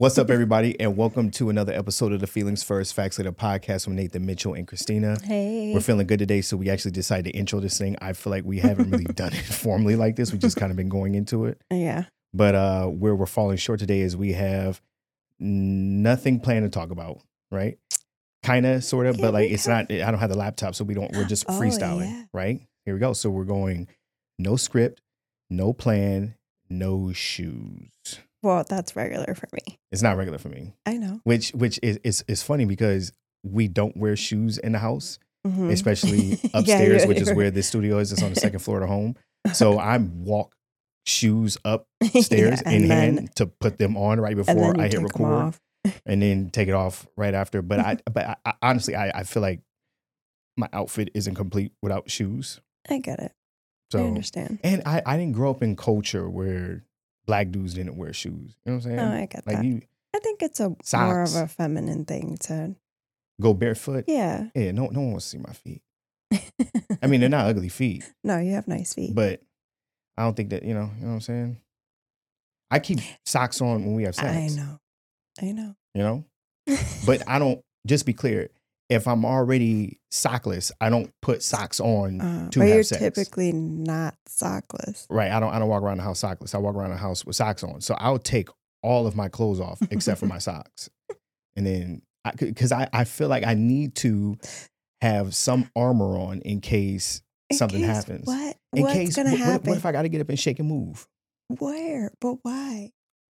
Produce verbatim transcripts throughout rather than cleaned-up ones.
What's up, everybody, and welcome to another episode of the Feelings First Facts Later podcast with Nathan Mitchell and Christina. Hey. We're feeling good today, so we actually decided to intro this thing. I feel like we haven't really done it formally like this. We've just kind of been going into it. Yeah. But uh, where we're falling short today is we have nothing planned to talk about, right? Kind of, sort of, yeah, but like it's not, I don't have the laptop, so we don't, we're just oh, freestyling, yeah. right? Here we go. So we're going no script, no plan, no shoes. Well, that's regular for me. It's not regular for me. I know. Which which is is, is funny because we don't wear shoes in the house, mm-hmm. especially upstairs, yeah, which is where this studio is. It's on the second floor of the home. So I walk shoes upstairs yeah, in then, hand to put them on right before I hit record and then take it off right after. But I but I, honestly, I, I feel like my outfit isn't complete without shoes. I get it. So, I understand. And I, I didn't grow up in culture where Black dudes didn't wear shoes. You know what I'm saying? No, I get like that. You, I think it's a socks, more of a feminine thing to go barefoot. Yeah. Yeah, no no one wants to see my feet. I mean, they're not ugly feet. No, you have nice feet. But I don't think that, you know, you know what I'm saying? I keep socks on when we have sex. I know. I know. You know? But I don't, just be clear, if I'm already sockless, I don't put socks on uh, to but have you're sex. You're typically not sockless, right? I don't. I don't walk around the house sockless. I walk around the house with socks on. So I'll take all of my clothes off except for my socks, and then because I, I, I feel like I need to have some armor on in case in something case happens. What? In What's case, gonna what, happen? What, what if I got to get up and shake and move? Where? But why?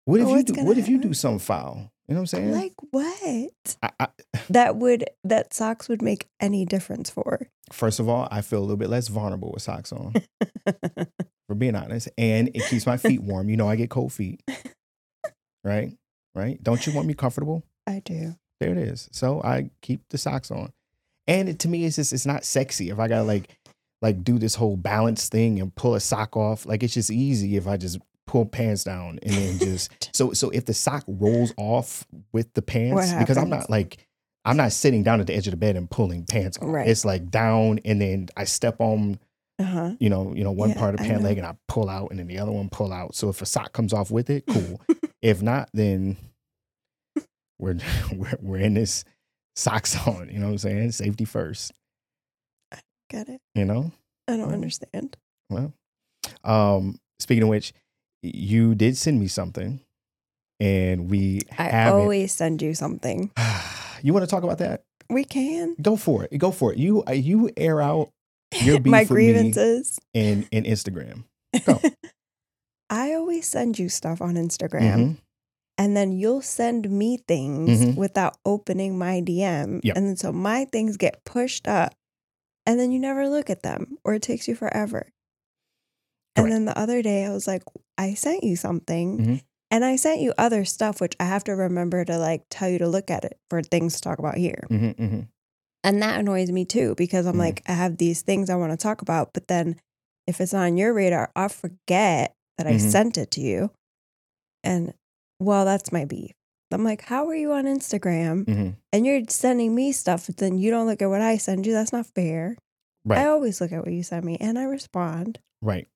What if What's you do? What if happen? you do something foul? You know what I'm saying? Like what? I, I, that would that socks would make any difference for? First of all, I feel a little bit less vulnerable with socks on, for being honest, and it keeps my feet warm. You know, I get cold feet, right? Right? Don't you want me comfortable? I do. There it is. So I keep the socks on, and it, to me, it's just it's not sexy if I gotta like like do this whole balance thing and pull a sock off. Like it's just easy if I just pull pants down and then just so so if the sock rolls off with the pants, because I'm not like I'm not sitting down at the edge of the bed and pulling pants off. Right. It's like down and then I step on uh-huh. you know, you know, one yeah, part of the pant leg and I pull out and then the other one pull out. So if a sock comes off with it, cool. If not, then we're we're we're in this socks on, you know what I'm saying? Safety first. I get it. You know? I don't um, understand. Well. Um, speaking of which, you did send me something, and we I haven't. always send you something. You want to talk about that? We can. Go for it. Go for it. You you air out your beef my grievances in in Instagram. Go. I always send you stuff on Instagram, mm-hmm. and then you'll send me things mm-hmm. without opening my D M, yep. and then so my things get pushed up, and then you never look at them, or it takes you forever. And Correct. then the other day I was like, I sent you something mm-hmm. and I sent you other stuff, which I have to remember to like tell you to look at it for things to talk about here. Mm-hmm, mm-hmm. And that annoys me too, because I'm mm-hmm. like, I have these things I want to talk about. But then if it's on your radar, I'll forget that mm-hmm. I sent it to you. And well, that's my beef. I'm like, how are you on Instagram mm-hmm. and you're sending me stuff, but then you don't look at what I send you? That's not fair. Right. I always look at what you send me and I respond. Right.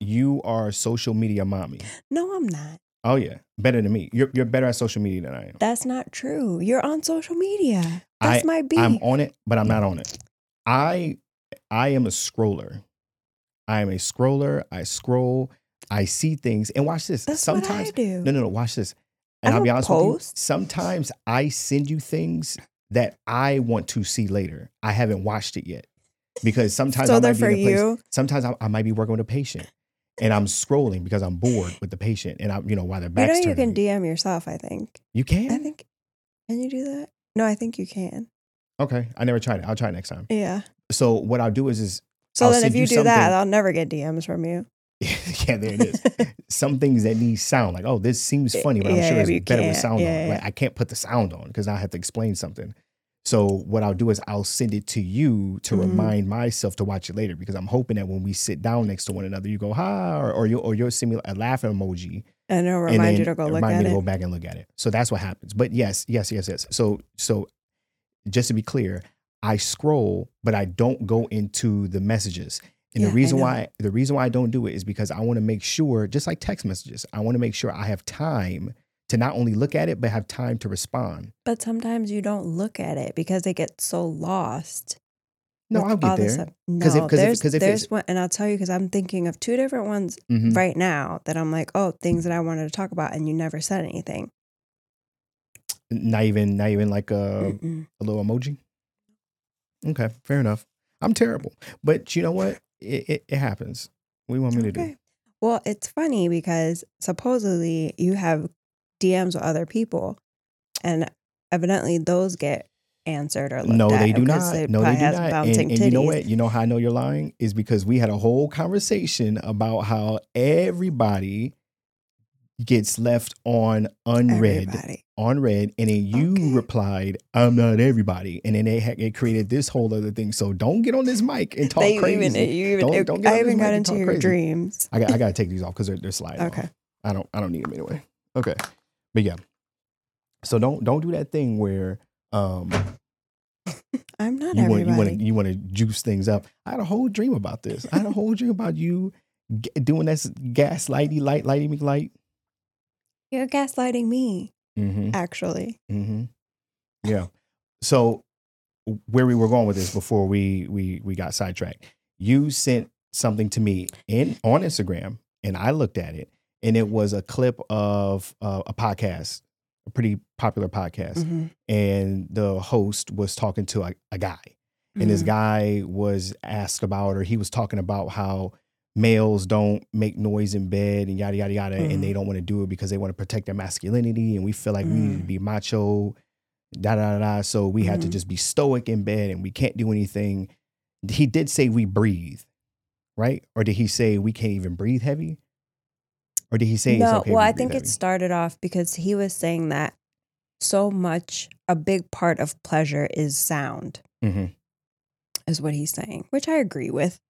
You are social media mommy. No, I'm not. Oh, yeah. Better than me. You're you're better at social media than I am. That's not true. You're on social media. That's I, my beef. I'm on it, but I'm not on it. I I am a scroller. I am a scroller. I scroll. I see things. And watch this. That's sometimes, what I do. No, no, no. Watch this. And I I'll be honest post. with you. Sometimes I send you things that I want to see later. I haven't watched it yet. Because sometimes, so I, might be for in a place, you. sometimes I, I might be working with a patient. And I'm scrolling because I'm bored with the patient, and I'm, you know, while their back's turning. You know, you can D M yourself. I think you can. I think can you do that? No, I think you can. Okay, I never tried it. I'll try it next time. Yeah. So what I'll do is is so I'll then if you, you do that, I'll never get D Ms from you. Yeah, there it is. Some things that need sound, like oh, this seems funny, but I'm yeah, sure it's better can't. with sound yeah, on. Yeah. Like I can't put the sound on because I have to explain something. So what I'll do is I'll send it to you to mm-hmm. remind myself to watch it later, because I'm hoping that when we sit down next to one another, you go, ha, or, or you'll, or you'll send me a laughing emoji. And it'll remind and you to go look at it. Remind me to go back and look at it. So that's what happens. But yes, yes, yes, yes. So, so just to be clear, I scroll, but I don't go into the messages. And yeah, the reason why, the reason why I don't do it is because I want to make sure, just like text messages, I want to make sure I have time to not only look at it, but have time to respond. But sometimes you don't look at it because it gets so lost. No, I'll get there. No, Cause if, cause there's, if, if there's one, and I'll tell you because I'm thinking of two different ones mm-hmm. right now that I'm like, oh, things that I wanted to talk about, and you never said anything. Not even, not even like a, a little emoji. Okay, fair enough. I'm terrible, but you know what? It it, it happens. What do you want me okay. to do? Well, it's funny because supposedly you have D Ms with other people, and evidently those get answered or looked no, at. They do not. They no, they do not. And, and you know what? You know how I know you're lying is because we had a whole conversation about how everybody gets left on unread, everybody. unread, and then you okay. replied, "I'm not everybody," and then they ha- it created this whole other thing. So don't get on this mic and talk they crazy. Even, you even, don't, it, don't get I even got into your crazy. Dreams. I got, I got to take these off because they're, they're sliding. Okay, off. I don't, I don't need them anyway. Okay, but yeah, so don't don't do that thing where. Um, I'm not you everybody. Want, you want to you want to juice things up. I had a whole dream about this. I had a whole dream about you g- doing this gaslighty light lighting me light. You're gaslighting me, mm-hmm. actually. Mm-hmm. Yeah. So where we were going with this before we we we got sidetracked, you sent something to me in on Instagram, and I looked at it, and it was a clip of uh, a podcast. A pretty popular podcast, mm-hmm. and the host was talking to a, a guy, and mm-hmm. this guy was asked about, or he was talking about how males don't make noise in bed and yada yada yada, mm-hmm. and they don't want to do it because they want to protect their masculinity, and we feel like mm-hmm. we need to be macho, da da da. So we mm-hmm. have to just be stoic in bed, and we can't do anything. He did say we breathe, right? Or did he say we can't even breathe heavy? Or did he say no, it's okay? Well, I think heavy? It started off because he was saying that so much, a big part of pleasure is sound, mm-hmm. is what he's saying, which I agree with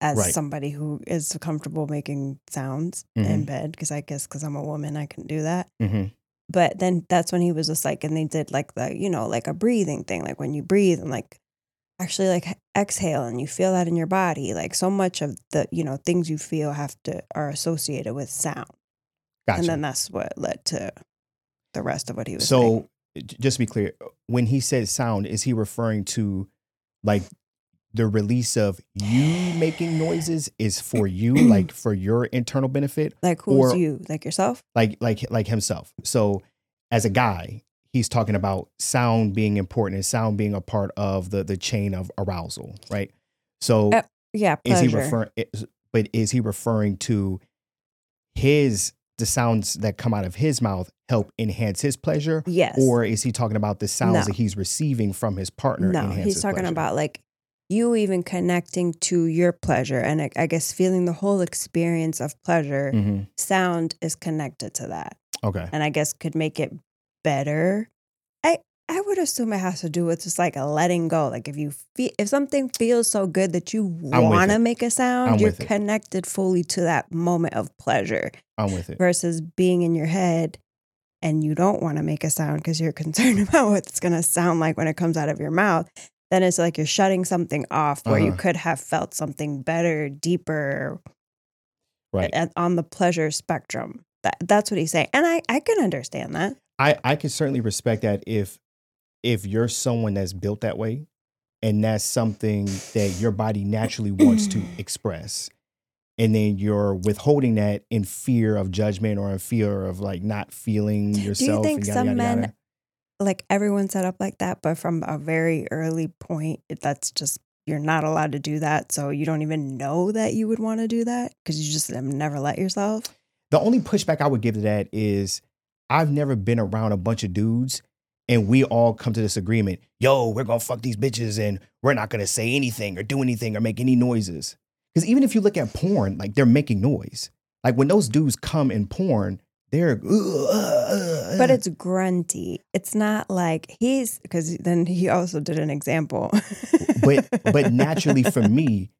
as right. somebody who is comfortable making sounds mm-hmm. in bed, because I guess because I'm a woman, I can do that. Mm-hmm. But then that's when he was just like, and they did like the, you know, like a breathing thing, like when you breathe and like actually like exhale and you feel that in your body, like so much of the, you know, things you feel have to are associated with sound. Gotcha. And then that's what led to the rest of what he was so, saying. So just to be clear, when he said sound, is he referring to like the release of you making noises is for you, like for your internal benefit? Like who's or, you? Like yourself? Like, like, like himself. So as a guy, he's talking about sound being important and sound being a part of the, the chain of arousal, right? So, uh, yeah, pleasure. Is he referring? But is he referring to his the sounds that come out of his mouth help enhance his pleasure? Yes. Or is he talking about the sounds no. that he's receiving from his partner? No, he's talking pleasure? About like you even connecting to your pleasure, and I, I guess feeling the whole experience of pleasure. Mm-hmm. Sound is connected to that. Okay, and I guess could make it. Better, I I would assume it has to do with just like a letting go. Like if you feel if something feels so good that you want to make a sound, I'm you're connected fully to that moment of pleasure. I'm with it. Versus being in your head and you don't want to make a sound because you're concerned about what it's gonna sound like when it comes out of your mouth. Then it's like you're shutting something off where uh-huh. you could have felt something better, deeper, right? At, at, on the pleasure spectrum. That that's what he's saying, and I I can understand that. I, I can certainly respect that if if you're someone that's built that way and that's something that your body naturally wants to express, and then you're withholding that in fear of judgment or in fear of like not feeling yourself. Do you think yada, some yada, men, yada? Like everyone's set up like that, but from a very early point, that's just, you're not allowed to do that. So you don't even know that you would want to do that because you just have never let yourself. The only pushback I would give to that is I've never been around a bunch of dudes and we all come to this agreement, yo, we're going to fuck these bitches and we're not going to say anything or do anything or make any noises. Because even if you look at porn, like they're making noise. Like when those dudes come in porn, they're. Uh, uh, but it's grunty. It's not like he's, because then he also did an example. but But naturally for me,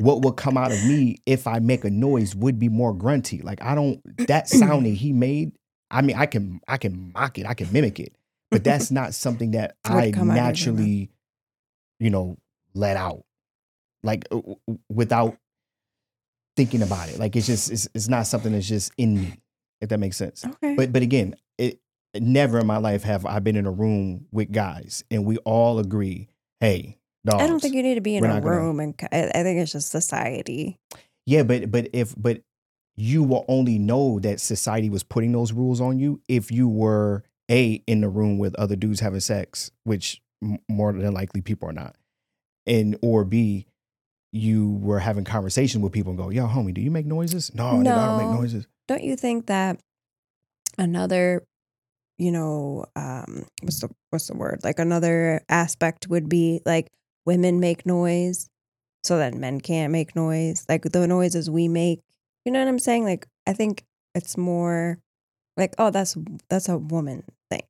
what will come out of me if I make a noise would be more grunty. Like I don't, that sound that he made. I mean, I can I can mock it, I can mimic it, but that's not something that I naturally, you know, let out, like w- without thinking about it. Like it's just it's, it's not something that's just in me. if that makes sense. Okay. But but again, it never in my life have I been in a room with guys and we all agree, hey, dogs. I don't think you need to be in a room, gonna... and I think it's just society. Yeah, but but if but you will only know that society was putting those rules on you if you were a in the room with other dudes having sex, which more than likely people are not, and or b, you were having conversations with people and go, yo, homie, do you make noises? No, no, I don't make noises. Don't you think that another, you know, um, what's the what's the word? Like another aspect would be like women make noise so that men can't make noise. Like the noises we make, you know what I'm saying? Like, I think it's more like, oh, that's that's a woman thing.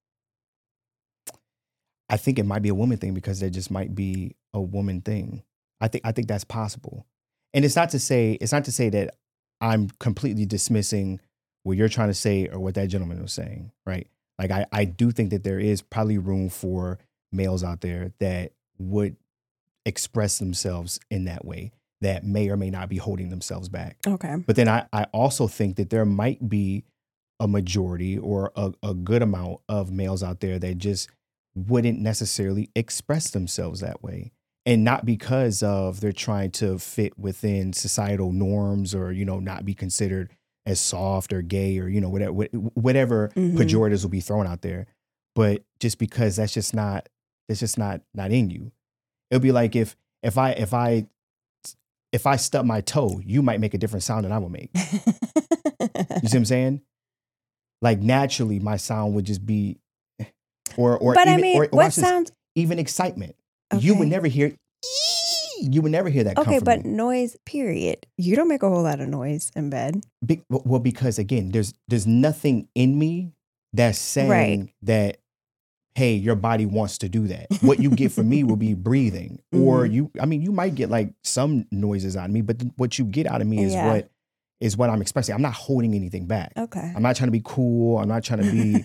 I think it might be a woman thing because there just might be a woman thing. I think I think that's possible. And it's not to say it's not to say that I'm completely dismissing what you're trying to say or what that gentleman was saying, right? Like I, I do think that there is probably room for males out there that would express themselves in that way that may or may not be holding themselves back. Okay. But then I, I also think that there might be a majority or a, a good amount of males out there that just wouldn't necessarily express themselves that way. And not because of they're trying to fit within societal norms or, you know, not be considered as soft or gay or, you know, whatever, whatever mm-hmm. pejoratives will be thrown out there. But just because that's just not, that's just not, not in you. It'll be like if, if I, if I, if I stub my toe, you might make a different sound than I will make. You see what I'm saying? Like naturally my sound would just be, or, or, but even, I mean, or, or what sounds, even excitement. Okay. You would never hear, you would never hear that. Okay, but me. Noise, period. You don't make a whole lot of noise in bed. Be, well, because again, there's there's nothing in me that's saying right. that, hey, your body wants to do that. What you get from me will be breathing, mm-hmm. or you. I mean, you might get like some noises out of me, but th- what you get out of me is yeah. what is what I'm expressing. I'm not holding anything back. Okay, I'm not trying to be cool. I'm not trying to be.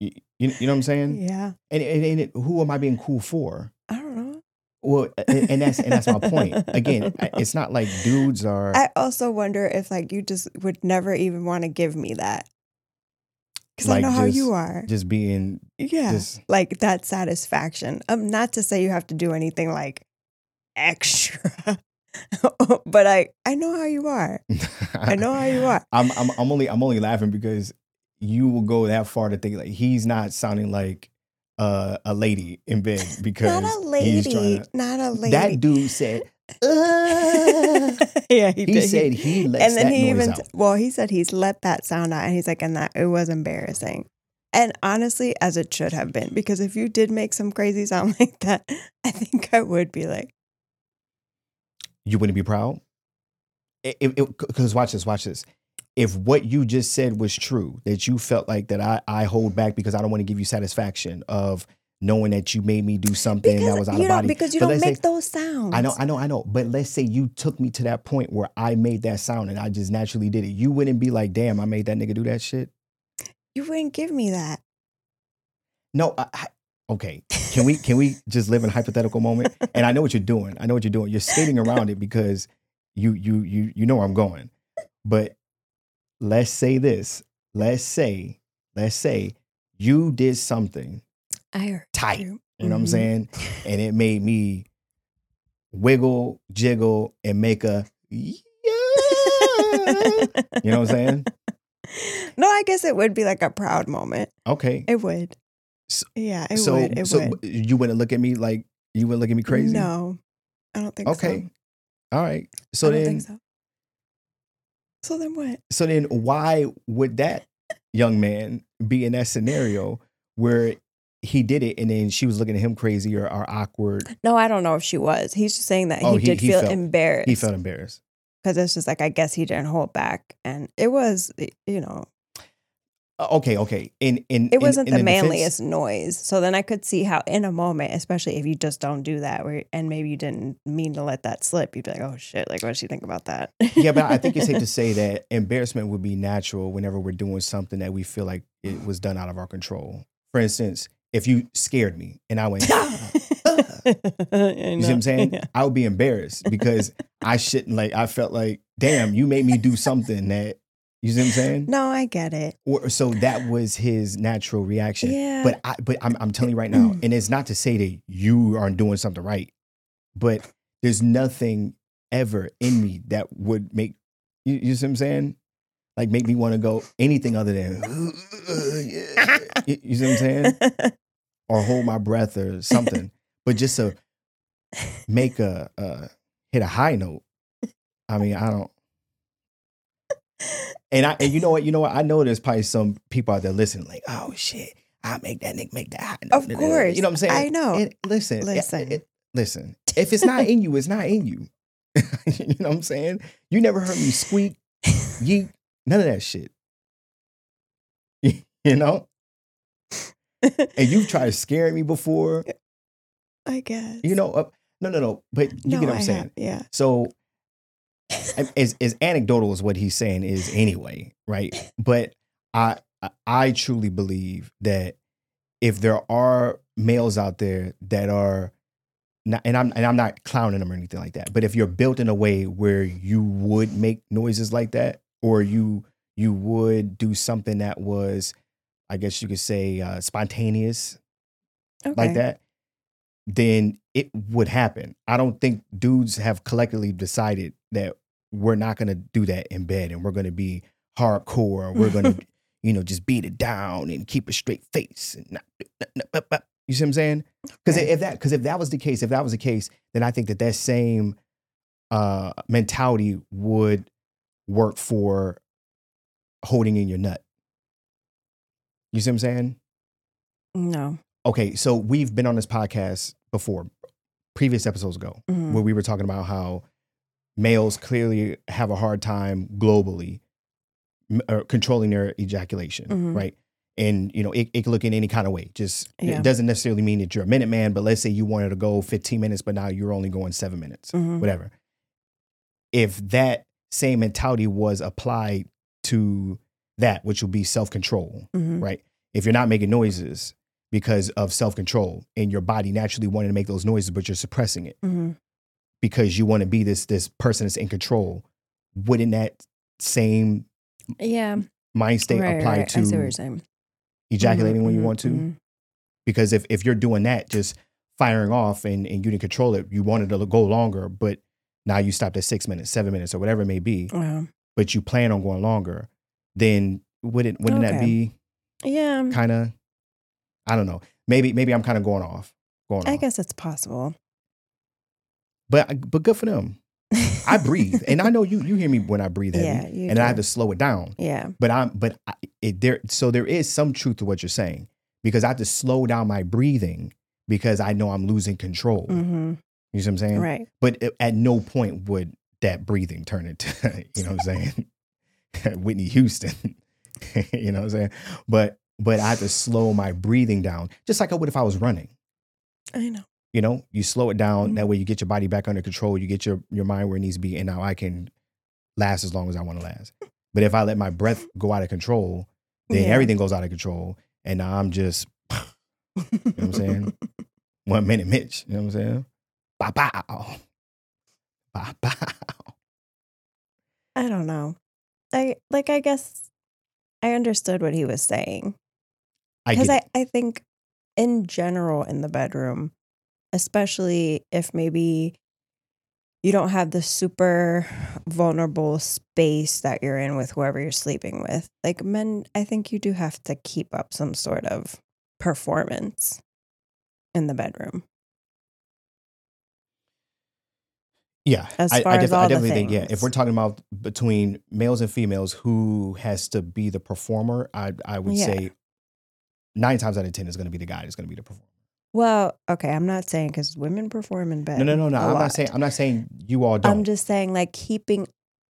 you, you know what I'm saying? Yeah. And and, and it, who am I being cool for? I don't know. Well, and that's and that's my point. Again, it's not like dudes are. I also wonder if like you just would never even want to give me that because like I know just, how you are. Just being, yeah, just... like that satisfaction. Um, not to say you have to do anything like extra, but I I know how you are. I know how you are. I'm I'm I'm only I'm only laughing because you will go that far to think like he's not sounding like. Uh, a lady in bed because not a lady, to, not a lady. That dude said, uh, yeah, he, he did. said he let and then that he noise even, out. Well, he said he's let that sound out, and he's like, and that it was embarrassing, and honestly, as it should have been, because if you did make some crazy sound like that, I think I would be like, you wouldn't be proud, because watch this, watch this. If what you just said was true, that you felt like that I, I hold back because I don't want to give you satisfaction of knowing that you made me do something because that was out of body. Because you but don't make say, those sounds. I know, I know, I know. But let's say you took me to that point where I made that sound and I just naturally did it. You wouldn't be like, damn, I made that nigga do that shit. You wouldn't give me that. No, I, I, okay. Can we can we just live in a hypothetical moment? And I know what you're doing. I know what you're doing. You're skating around it because you you you you know where I'm going. But Let's say this. Let's say, let's say you did something I tight. You. you know mm-hmm. what I'm saying? And it made me wiggle, jiggle, and make a, yeah. You know what I'm saying? No, I guess it would be like a proud moment. Okay. It would. So, yeah, it so, would. It so would. You wouldn't look at me like, you wouldn't look at me crazy? No, I don't think okay. so. Okay. All right. So I don't then. Think so. So then what? So then why would that young man be in that scenario where he did it and then she was looking at him crazy or, or awkward? No, I don't know if she was. He's just saying that oh, he, he did he feel felt, embarrassed. He felt embarrassed. Because it's just like, I guess he didn't hold back. And it was, you know. Okay, okay. In, in, it wasn't in, in the manliest defense. Noise. So then I could see how in a moment, especially if you just don't do that where, and maybe you didn't mean to let that slip, you'd be like, oh shit, like what does she think about that? Yeah, but I think it's safe to say that embarrassment would be natural whenever we're doing something that we feel like it was done out of our control. For instance, if you scared me and I went, ah, ah. You know, see what I'm saying? Yeah. I would be embarrassed because I shouldn't like, I felt like, damn, you made me do something that You see what I'm saying? No, I get it. Or, so that was his natural reaction. Yeah. But I, but I'm, I'm telling you right now, and it's not to say that you aren't doing something right, but there's nothing ever in me that would make you, you see what I'm saying? Like make me want to go anything other than you, you see what I'm saying? Or hold my breath or something. But just to make a uh, hit a high note. I mean, I don't. And I and you know what, you know what? I know there's probably some people out there listening, like, oh shit, I make that nigga make that. Of course. You know what I'm saying? I know. And listen, listen, it, it, listen. If it's not in you, it's not in you. You know what I'm saying? You never heard me squeak, yeet, none of that shit. You know? And you've tried scaring me before. I guess. You know, uh, no, no, no. But you no, get what I'm I saying? Have, yeah. So as as anecdotal as what he's saying is anyway, right? But I I truly believe that if there are males out there that are not, and I'm and I'm not clowning them or anything like that, but if you're built in a way where you would make noises like that, or you you would do something that was, I guess you could say, uh, spontaneous, okay, like that, then it would happen. I don't think dudes have collectively decided that we're not going to do that in bed and we're going to be hardcore. We're going to, you know, just beat it down and keep a straight face. And not, not, not, not. You see what I'm saying? Because okay. if that, because if that was the case, if that was the case, then I think that that same uh, mentality would work for holding in your nut. You see what I'm saying? No. Okay, so we've been on this podcast before, previous episodes ago, mm-hmm. where we were talking about how males clearly have a hard time globally uh, controlling their ejaculation, mm-hmm. right? And, you know, it, it can look in any kind of way. Just yeah. It doesn't necessarily mean that you're a minute man, but let's say you wanted to go fifteen minutes, but now you're only going seven minutes, mm-hmm. whatever. If that same mentality was applied to that, which would be self-control, mm-hmm. right? If you're not making noises because of self-control and your body naturally wanting to make those noises, but you're suppressing it mm-hmm. because you want to be this this person that's in control, wouldn't that same yeah. mind state right, apply right. to I see what you're saying. Ejaculating mm-hmm, when mm-hmm, you want to? Mm-hmm. Because if, if you're doing that, just firing off and, and you didn't control it, you wanted to go longer, but now you stopped at six minutes, seven minutes, or whatever it may be, wow. but you plan on going longer, then wouldn't, wouldn't okay. that be yeah. kind of... I don't know. Maybe maybe I'm kind of going off. Going I off. guess it's possible. But but good for them. I breathe, and I know you. You hear me when I breathe heavy, yeah, you and do. I have to slow it down. Yeah. But I'm but I, it, there. So there is some truth to what you're saying because I have to slow down my breathing because I know I'm losing control. Mm-hmm. You see what I'm saying? Right. But at no point would that breathing turn into you know what I'm saying, Whitney Houston. You know what I'm saying? But. But I have to slow my breathing down, just like I would if I was running. I know. You know, you slow it down. Mm-hmm. That way you get your body back under control. You get your, your mind where it needs to be. And now I can last as long as I want to last. But if I let my breath go out of control, then yeah. everything goes out of control. And now I'm just, you know what I'm saying? One minute, Mitch. You know what I'm saying? Ba-bow. Ba-bow. I don't know. I Like, I guess I understood what he was saying. Because I, I, I think in general in the bedroom, especially if maybe you don't have the super vulnerable space that you're in with whoever you're sleeping with, like men, I think you do have to keep up some sort of performance in the bedroom. Yeah, as far I, I, def- as all I definitely the think, yeah, if we're talking about between males and females, who has to be the performer, I, I would yeah. say nine times out of ten is going to be the guy that's going to be the performer. Well, okay, I'm not saying because women perform in bed. No, no, no, no. I'm lot. not saying I'm not saying you all don't. I'm just saying like keeping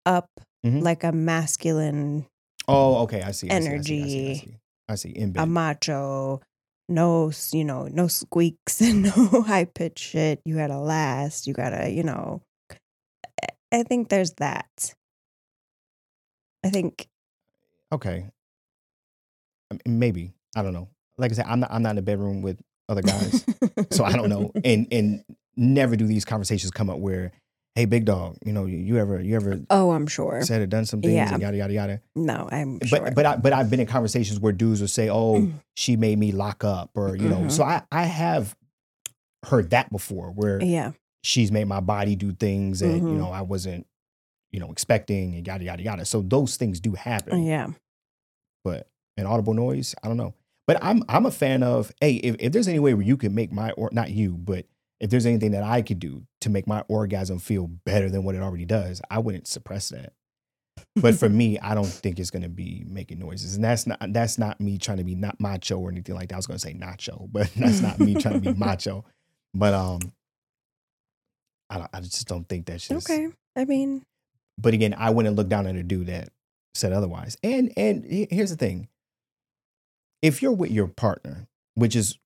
up mm-hmm. like a masculine. Oh, okay, I see. Energy. I see. I see, I see, I see. I see. In bed. A macho. No, you know, no squeaks and no high pitched shit. You gotta last. You gotta, you know. I think there's that. I think. Okay. Maybe. I don't know. Like I said, I'm not I'm not in the bedroom with other guys. So I don't know. And and never do these conversations come up where, hey, big dog, you know, you ever, you ever? Oh, I'm sure. Said or done some things yeah. and yada yada yada. No, I'm but, sure. But I, but I've been in conversations where dudes will say, oh, mm. she made me lock up, or you mm-hmm. know. So I I have heard that before, where yeah. she's made my body do things that mm-hmm. you know I wasn't you know expecting and yada yada yada. So those things do happen. Yeah. But an audible noise, I don't know. But I'm I'm a fan of, hey, if, if there's any way where you can make my, or not you, but if there's anything that I could do to make my orgasm feel better than what it already does, I wouldn't suppress that. But for me, I don't think it's going to be making noises. And that's not that's not me trying to be not macho or anything like that. I was going to say nacho, but that's not me trying to be macho. But um, I, don't, I just don't think that's just... Okay, I mean... But again, I wouldn't look down at a dude that said otherwise. And and here's the thing. If you're with your partner, which is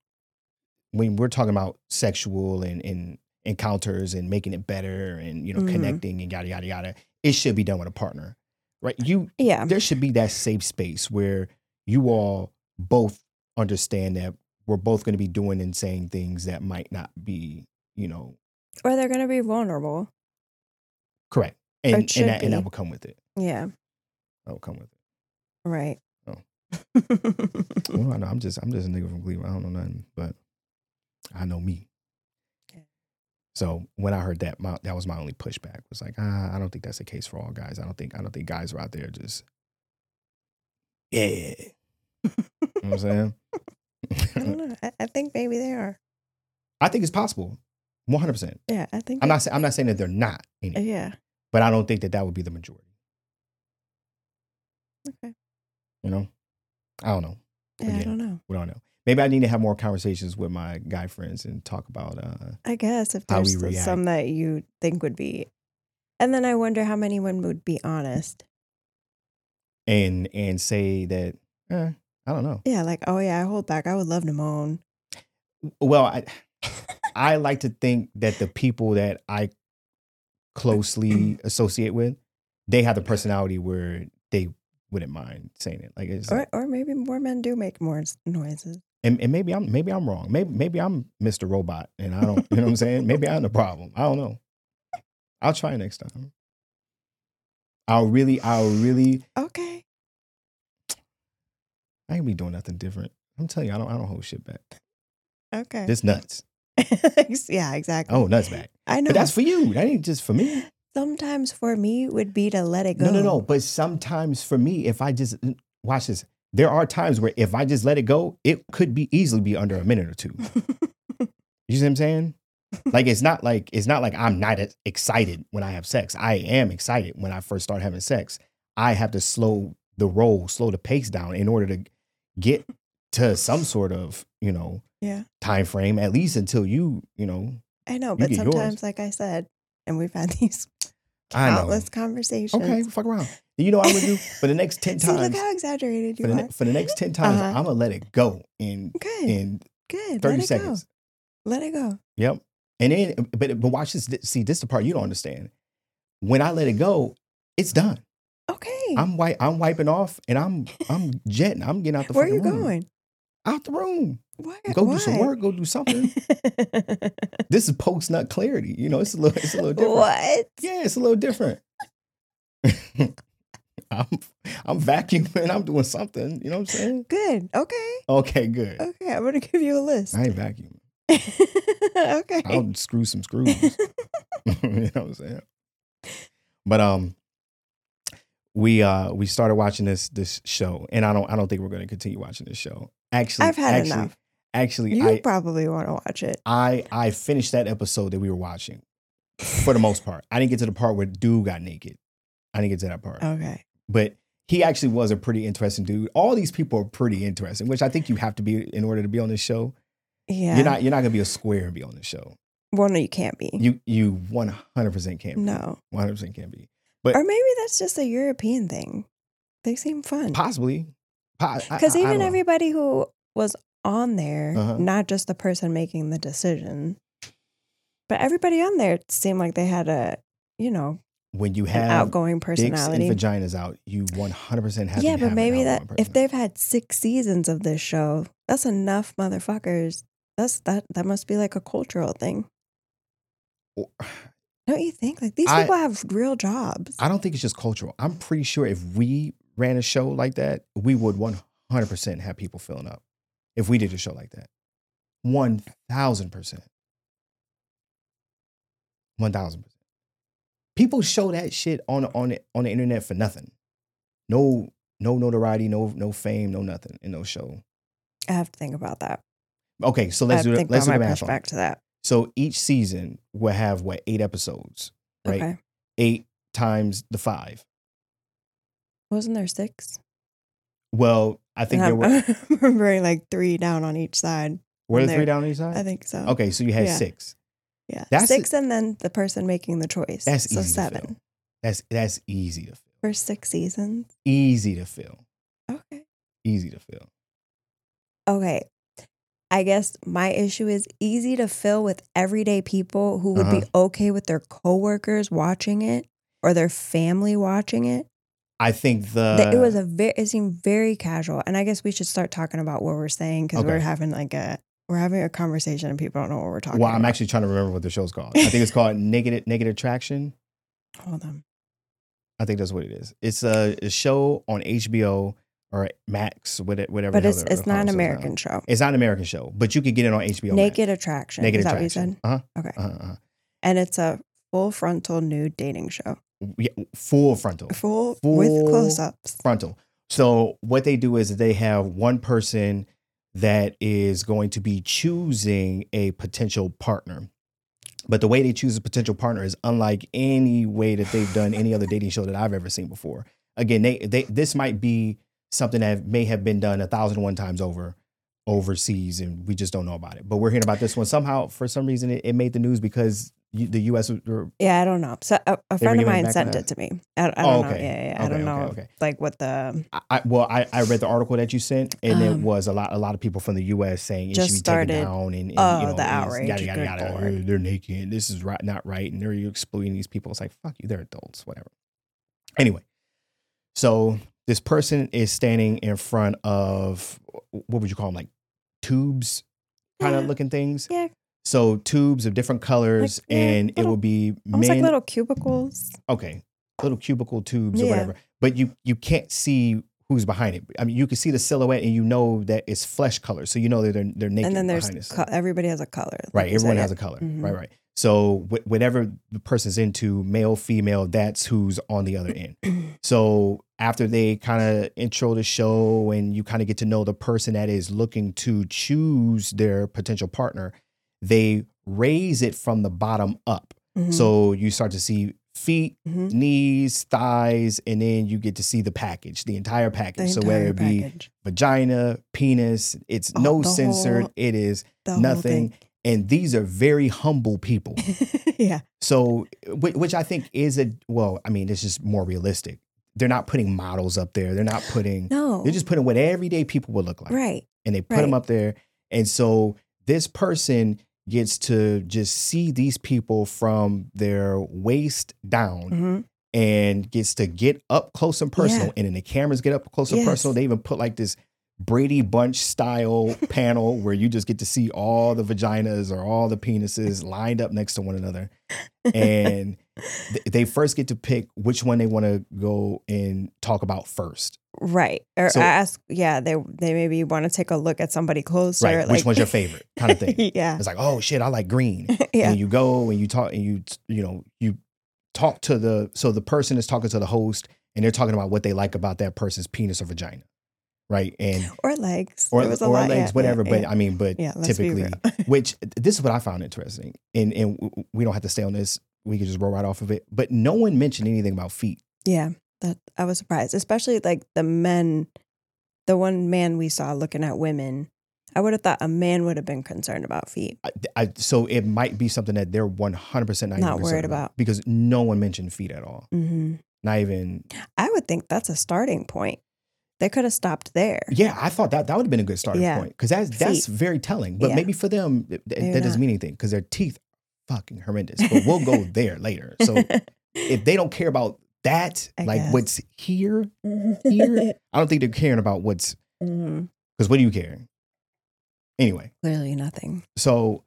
when we're talking about sexual and, and encounters and making it better and, you know, mm-hmm. connecting and yada, yada, yada, it should be done with a partner, right? You, yeah. There should be that safe space where you all both understand that we're both going to be doing and saying things that might not be, you know. Or they're going to be vulnerable. Correct. And, and, that, and that will come with it. Yeah. That will come with it. Right. Well, I know. I'm just I'm just a nigga from Cleveland. I don't know nothing, but I know me. Okay. So when I heard that, my, that was my only pushback. It was like, ah, I don't think that's the case for all guys. I don't think I don't think guys are out there just, yeah. You know what I'm saying? I don't know. I, I think maybe they are. I think it's possible, one hundred percent. Yeah, I think. I'm not. I'm not saying that they're not. Anymore, yeah. But I don't think that that would be the majority. Okay. You know. I don't know. Again, yeah, I don't know. We don't know. Maybe I need to have more conversations with my guy friends and talk about uh I guess if there's some that you think would be. And then I wonder how many women would be honest. And and say that, eh, I don't know. Yeah, like, oh yeah, I hold back. I would love to moan. Well, I I like to think that the people that I closely associate with, they have the personality where they wouldn't mind saying it, like, it's or like, or maybe more men do make more noises, and and maybe I'm maybe I'm wrong. Maybe maybe I'm Mister Robot, and I don't, you know what I'm saying. Maybe I'm the problem. I don't know. I'll try next time. I'll really, I'll really. Okay. I ain't be doing nothing different. I'm telling you, I don't, I don't hold shit back. Okay. Just nuts. Yeah, exactly. Oh, nuts back. I know. But that's for you. That ain't just for me. Sometimes for me would be to let it go. No, no, no. But sometimes for me, if I just watch this, there are times where if I just let it go, it could be easily be under a minute or two. You see what I'm saying? Like, it's not like it's not like I'm not excited when I have sex. I am excited when I first start having sex. I have to slow the roll, slow the pace down in order to get to some sort of, you know, yeah. time frame, at least until you, you know. I know, but sometimes, yours. Like I said, and we've had these countless conversations. Okay, fuck around. You know what I'm going to do? For the next ten times. See, look how exaggerated you for the, are. For the next ten times, uh-huh. I'm going to let it go in, Good. in Good. thirty let seconds. Go. Let it go. Yep. And then, but, but watch this. See, this is the part you don't understand. When I let it go, it's done. Okay. I'm wi- I'm wiping off and I'm I'm jetting. I'm getting out the Where fucking room. Where are you room. going? Out the room. Why? Go Why? do some work. Go do something. This is post nut clarity. You know, it's a little, it's a little different. What? Yeah, it's a little different. I'm, I'm vacuuming. I'm doing something. You know what I'm saying? Good. Okay. Okay. Good. Okay. I'm gonna give you a list. I ain't vacuuming. Okay. I'll screw some screws. You know what I'm saying? But um, we uh we started watching this this show, and I don't I don't think we're gonna continue watching this show. Actually, I've had actually, enough. Actually, you I, probably want to watch it. I, I finished that episode that we were watching for the most part. I didn't get to the part where dude got naked. I didn't get to that part. Okay. But he actually was a pretty interesting dude. All these people are pretty interesting, which I think you have to be in order to be on this show. Yeah. You're not you're not going to be a square and be on this show. Well, no, you can't be. You you one hundred percent can't be. No. one hundred percent can't be. But or maybe that's just a European thing. They seem fun. Possibly. Because even everybody who was on there, uh-huh. not just the person making the decision, but everybody on there seemed like they had a, you know, when you have an outgoing personality, dicks and vaginas out, you one hundred percent have. Yeah, to but have maybe that person. If they've had six seasons of this show, that's enough, motherfuckers. That's that. That must be like a cultural thing. Don't you think? Like, these I, people have real jobs. I don't think it's just cultural. I'm pretty sure if we ran a show like that, we would one hundred percent have people filling up. If we did a show like that. one thousand percent. one thousand percent. People show that shit on on the, on the internet for nothing. No no notoriety, no no fame, no nothing in no show. I have to think about that. Okay, so let's do the, let's do the math back to that. So each season will have what eight episodes, right? Okay. Eight times the five. Wasn't there six? Well, I think there were. I remember like three down on each side. Were there three down on each side? I think so. Okay, so you had yeah. six. Yeah, that's six, a, and then the person making the choice. That's so easy seven. To fill. That's that's easy to fill for six seasons. Easy to fill. Okay. Easy to fill. Okay. I guess my issue is easy to fill with everyday people who would uh-huh. be okay with their coworkers watching it or their family watching it. I think the, the it was a very it seemed very casual, and I guess we should start talking about what we're saying because okay. we're having like a we're having a conversation and people don't know what we're talking. Well, about. Well, I'm actually trying to remember what the show's called. I think it's called Naked Naked Attraction. Hold on, I think that's what it is. It's a, a show on H B O. Or Max, whatever. But it's it's not an American show. It's not an American show, but you could get it on H B O. Naked Attraction. Naked Attraction. Is that what you said? Uh-huh. Okay. Uh-huh, uh-huh. And it's a full frontal nude dating show. Yeah, full frontal. Full, full with close-ups. Frontal. So what they do is they have one person that is going to be choosing a potential partner. But the way they choose a potential partner is unlike any way that they've done any other dating show that I've ever seen before. Again, they they this might be something that may have been done a thousand and one times over overseas, and we just don't know about it. But we're hearing about this one somehow. For some reason, it, it made the news because you, the U S Were, yeah, I don't know. So a, a friend of mine sent it to me. I, I don't oh, okay. know. Yeah, yeah. Okay, I don't know. Okay, okay. Like what the I, well, I, I read the article that you sent, and um, it was a lot a lot of people from the U S saying it just should be started, taken down, and, and oh, you know, the outrage. Yada, yada, yada, yada. They're naked. This is right, not right, and they're exploiting these people. It's like fuck you. They're adults. Whatever. Anyway, so. This person is standing in front of, what would you call them, like tubes kind yeah. of looking things? Yeah. So tubes of different colors, like, and little, it will be almost men. Like little cubicles. Okay. Little cubicle tubes yeah. or whatever. But you you can't see who's behind it. I mean, you can see the silhouette and you know that it's flesh color. So you know that they're, they're naked. And then there's, co- everybody has a color. Right. Like everyone has a color. Mm-hmm. Right, right. So wh- whatever the person's into, male, female, that's who's on the other end. So after they kind of intro the show and you kind of get to know the person that is looking to choose their potential partner, they raise it from the bottom up. Mm-hmm. So you start to see feet, mm-hmm. knees, thighs, and then you get to see the package, the entire package. The so entire whether it be package. Vagina, penis, it's oh, no censored. Whole, it is nothing. And these are very humble people. yeah. So, which I think is a, well, I mean, it's just more realistic. They're not putting models up there. They're not putting, no. They're just putting what everyday people would look like. Right. And they put right. them up there. And so this person gets to just see these people from their waist down mm-hmm. and gets to get up close and personal. Yeah. And then the cameras get up close yes. and personal. They even put like this Brady Bunch style panel where you just get to see all the vaginas or all the penises lined up next to one another. And th- they first get to pick which one they want to go and talk about first. Right. Or so, ask, yeah, they they maybe want to take a look at somebody closer. Right. Like, which one's your favorite kind of thing? yeah. It's like, oh shit, I like green. yeah. And you go and you talk and you, you know, you talk to the, so the person is talking to the host and they're talking about what they like about that person's penis or vagina. Right. And or legs. Or, was a or lot, legs, yeah, whatever. Yeah, but yeah. I mean, but yeah, typically, which this is what I found interesting. And and we don't have to stay on this. We can just roll right off of it. But no one mentioned anything about feet. Yeah. That I was surprised, especially like the men, the one man we saw looking at women. I would have thought a man would have been concerned about feet. I, I, so it might be something that they're one hundred percent not, not worried about, about because no one mentioned feet at all. Mm-hmm. Not even. I would think that's a starting point. They could have stopped there. Yeah, I thought that that would have been a good starting yeah. point because that's that's feet. Very telling. But yeah. maybe for them, th- that not. Doesn't mean anything because their teeth are fucking horrendous. But we'll go there later. So if they don't care about that, I like guess. What's here, here, I don't think they're caring about what's because mm-hmm. what are you caring? Anyway. Clearly nothing. So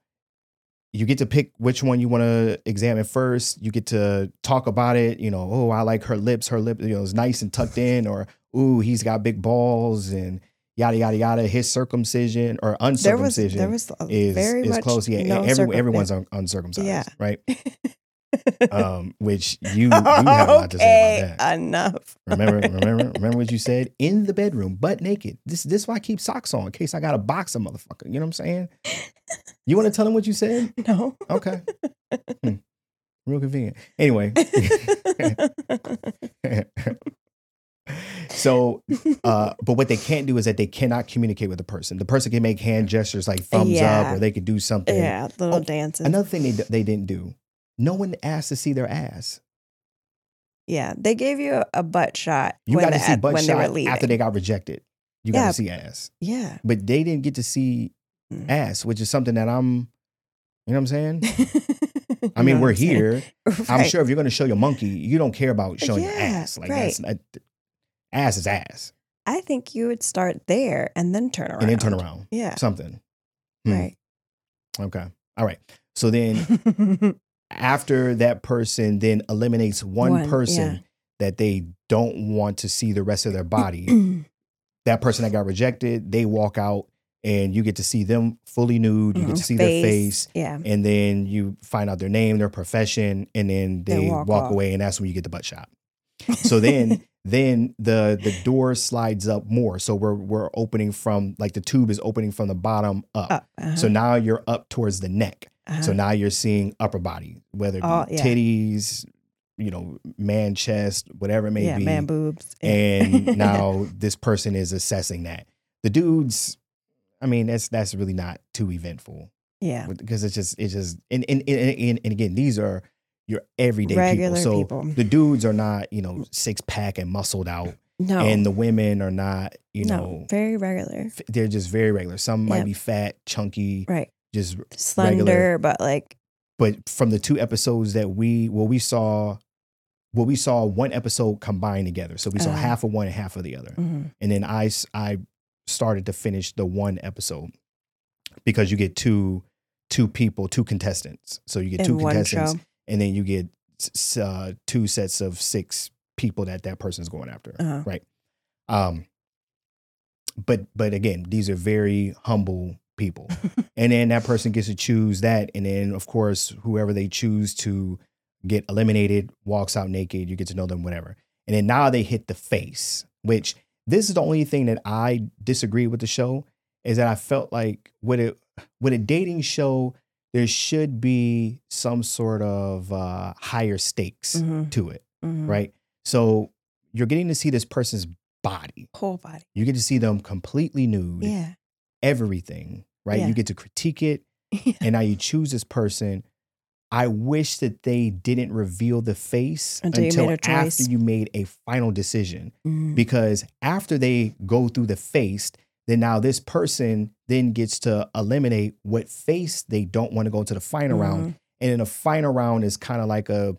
you get to pick which one you want to examine first. You get to talk about it. You know, oh, I like her lips. Her lip, you know, is nice and tucked in. Or, ooh, he's got big balls and yada, yada, yada. His circumcision or uncircumcision there was, there was is, very is much close. Yeah, no every, everyone's un- uncircumcised, yeah. Right? um, which you, you have a lot to say about that. Enough. remember, remember, remember what you said? In the bedroom, butt naked. This, this is why I keep socks on, in case I got a boxer, motherfucker. You know what I'm saying? You want to tell him what you said? No. Okay. Hmm. Real convenient. Anyway. So, uh, but what they can't do is that they cannot communicate with the person. The person can make hand gestures like thumbs yeah. up, or they could do something. Yeah, little oh, dances. Another thing they they didn't do. No one asked to see their ass. Yeah, they gave you a, a butt shot. You got to see butt shot after they got rejected. You yeah. got to see ass. Yeah. But they didn't get to see ass, which is something that I'm, you know what I'm saying? I mean, we're here. Right. I'm sure if you're going to show your monkey, you don't care about showing yeah, your ass. Like, right. that's not, ass is ass. I think you would start there and then turn around. And then turn around. Yeah. Something. Hmm. Right. Okay. All right. So then after that person then eliminates one, one person yeah. that they don't want to see the rest of their body, that person that got rejected, they walk out. And you get to see them fully nude. You mm-hmm. get to see face. their face. Yeah. And then you find out their name, their profession, and then they, they walk, walk away. And that's when you get the butt shot. So then then the the door slides up more. So we're we're opening from, like the tube is opening from the bottom up. up uh-huh. So now you're up towards the neck. Uh-huh. So now you're seeing upper body, whether it be oh, yeah. titties, you know, man chest, whatever it may yeah, be. Yeah, man boobs. And now this person is assessing that. The dudes... I mean, that's that's really not too eventful. Yeah. Because it's just, it's just, and, and, and, and again, these are your everyday Regular people. So people. The dudes are not, you know, six pack and muscled out. No. And the women are not, you no, know. very regular. F- they're just very regular. Some might yep. be fat, chunky. Right. Just slender, regular. But like. But from the two episodes that we, well, we saw, well, we saw one episode combined together. So we saw uh, half of one and half of the other. Mm-hmm. And then I, I. started to finish the one episode because you get two two people, two contestants. So you get in two contestants show. And then you get uh, two sets of six people that that person's going after. Uh-huh. Right. Um, but but again, these are very humble people. And then that person gets to choose that. And then, of course, whoever they choose to get eliminated walks out naked. You get to know them, whatever. And then now they hit the face, which... This is the only thing that I disagree with the show is that I felt like with a, with a dating show, there should be some sort of uh, higher stakes mm-hmm. to it, mm-hmm. right? So you're getting to see this person's body. Whole body. You get to see them completely nude. Yeah. Everything, right? Yeah. You get to critique it. Yeah. And now you choose this person. I wish that they didn't reveal the face until, until you after you made a final decision, mm. because after they go through the face, then now this person then gets to eliminate what face they don't want to go to the final mm. round. And then a final round is kind of like a,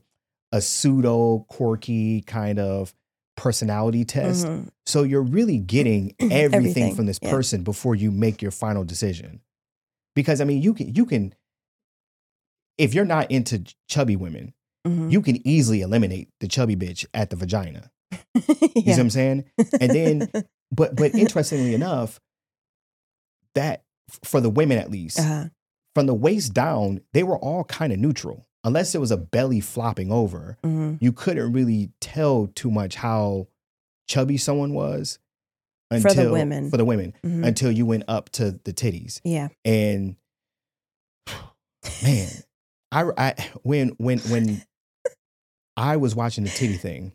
a pseudo quirky kind of personality test. Mm-hmm. So you're really getting everything, everything. from this yeah. person before you make your final decision. Because I mean, you can, you can, if you're not into chubby women, mm-hmm. you can easily eliminate the chubby bitch at the vagina. You yeah. see what I'm saying? And then, but but interestingly enough, that for the women at least, uh-huh. from the waist down, they were all kind of neutral. Unless it was a belly flopping over, mm-hmm. you couldn't really tell too much how chubby someone was. Until, for the women. For the women. Mm-hmm. Until you went up to the titties. Yeah. And man. I, I when when when I was watching the titty thing,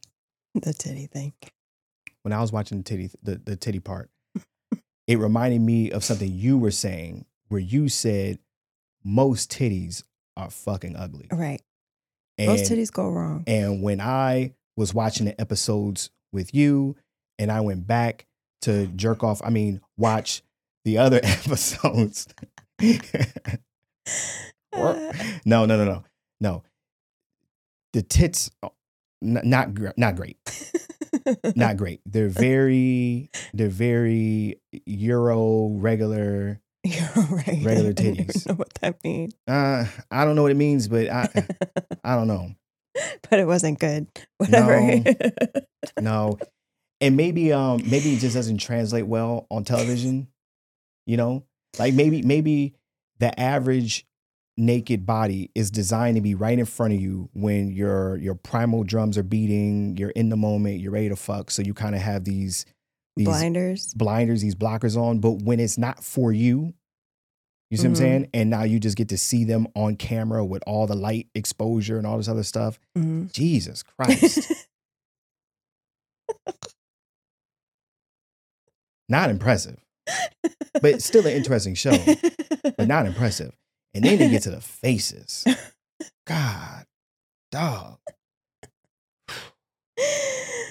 the titty thing. When I was watching the titty the, the titty part, it reminded me of something you were saying, where you said most titties are fucking ugly. Right. And, most titties go wrong. And when I was watching the episodes with you, and I went back to jerk off, I mean, watch the other episodes. Or, no, no, no, no, no. The tits, not not, not great, not great. They're very, they're very Euro regular You're right. Regular titties. I don't even know what that means. Uh, I don't know what it means, but I, I don't know. But it wasn't good. Whatever. No. no. And maybe, um, maybe it just doesn't translate well on television. You know, like maybe, maybe the average naked body is designed to be right in front of you when your your primal drums are beating. You're in the moment. You're ready to fuck. So you kind of have these. These blinders, blinders, these blockers on. But when it's not for you, you see mm-hmm. what I'm saying? And now you just get to see them on camera with all the light exposure and all this other stuff. Mm-hmm. Jesus Christ. Not impressive, but still an interesting show, but not impressive. And then they get to the faces. God, dog.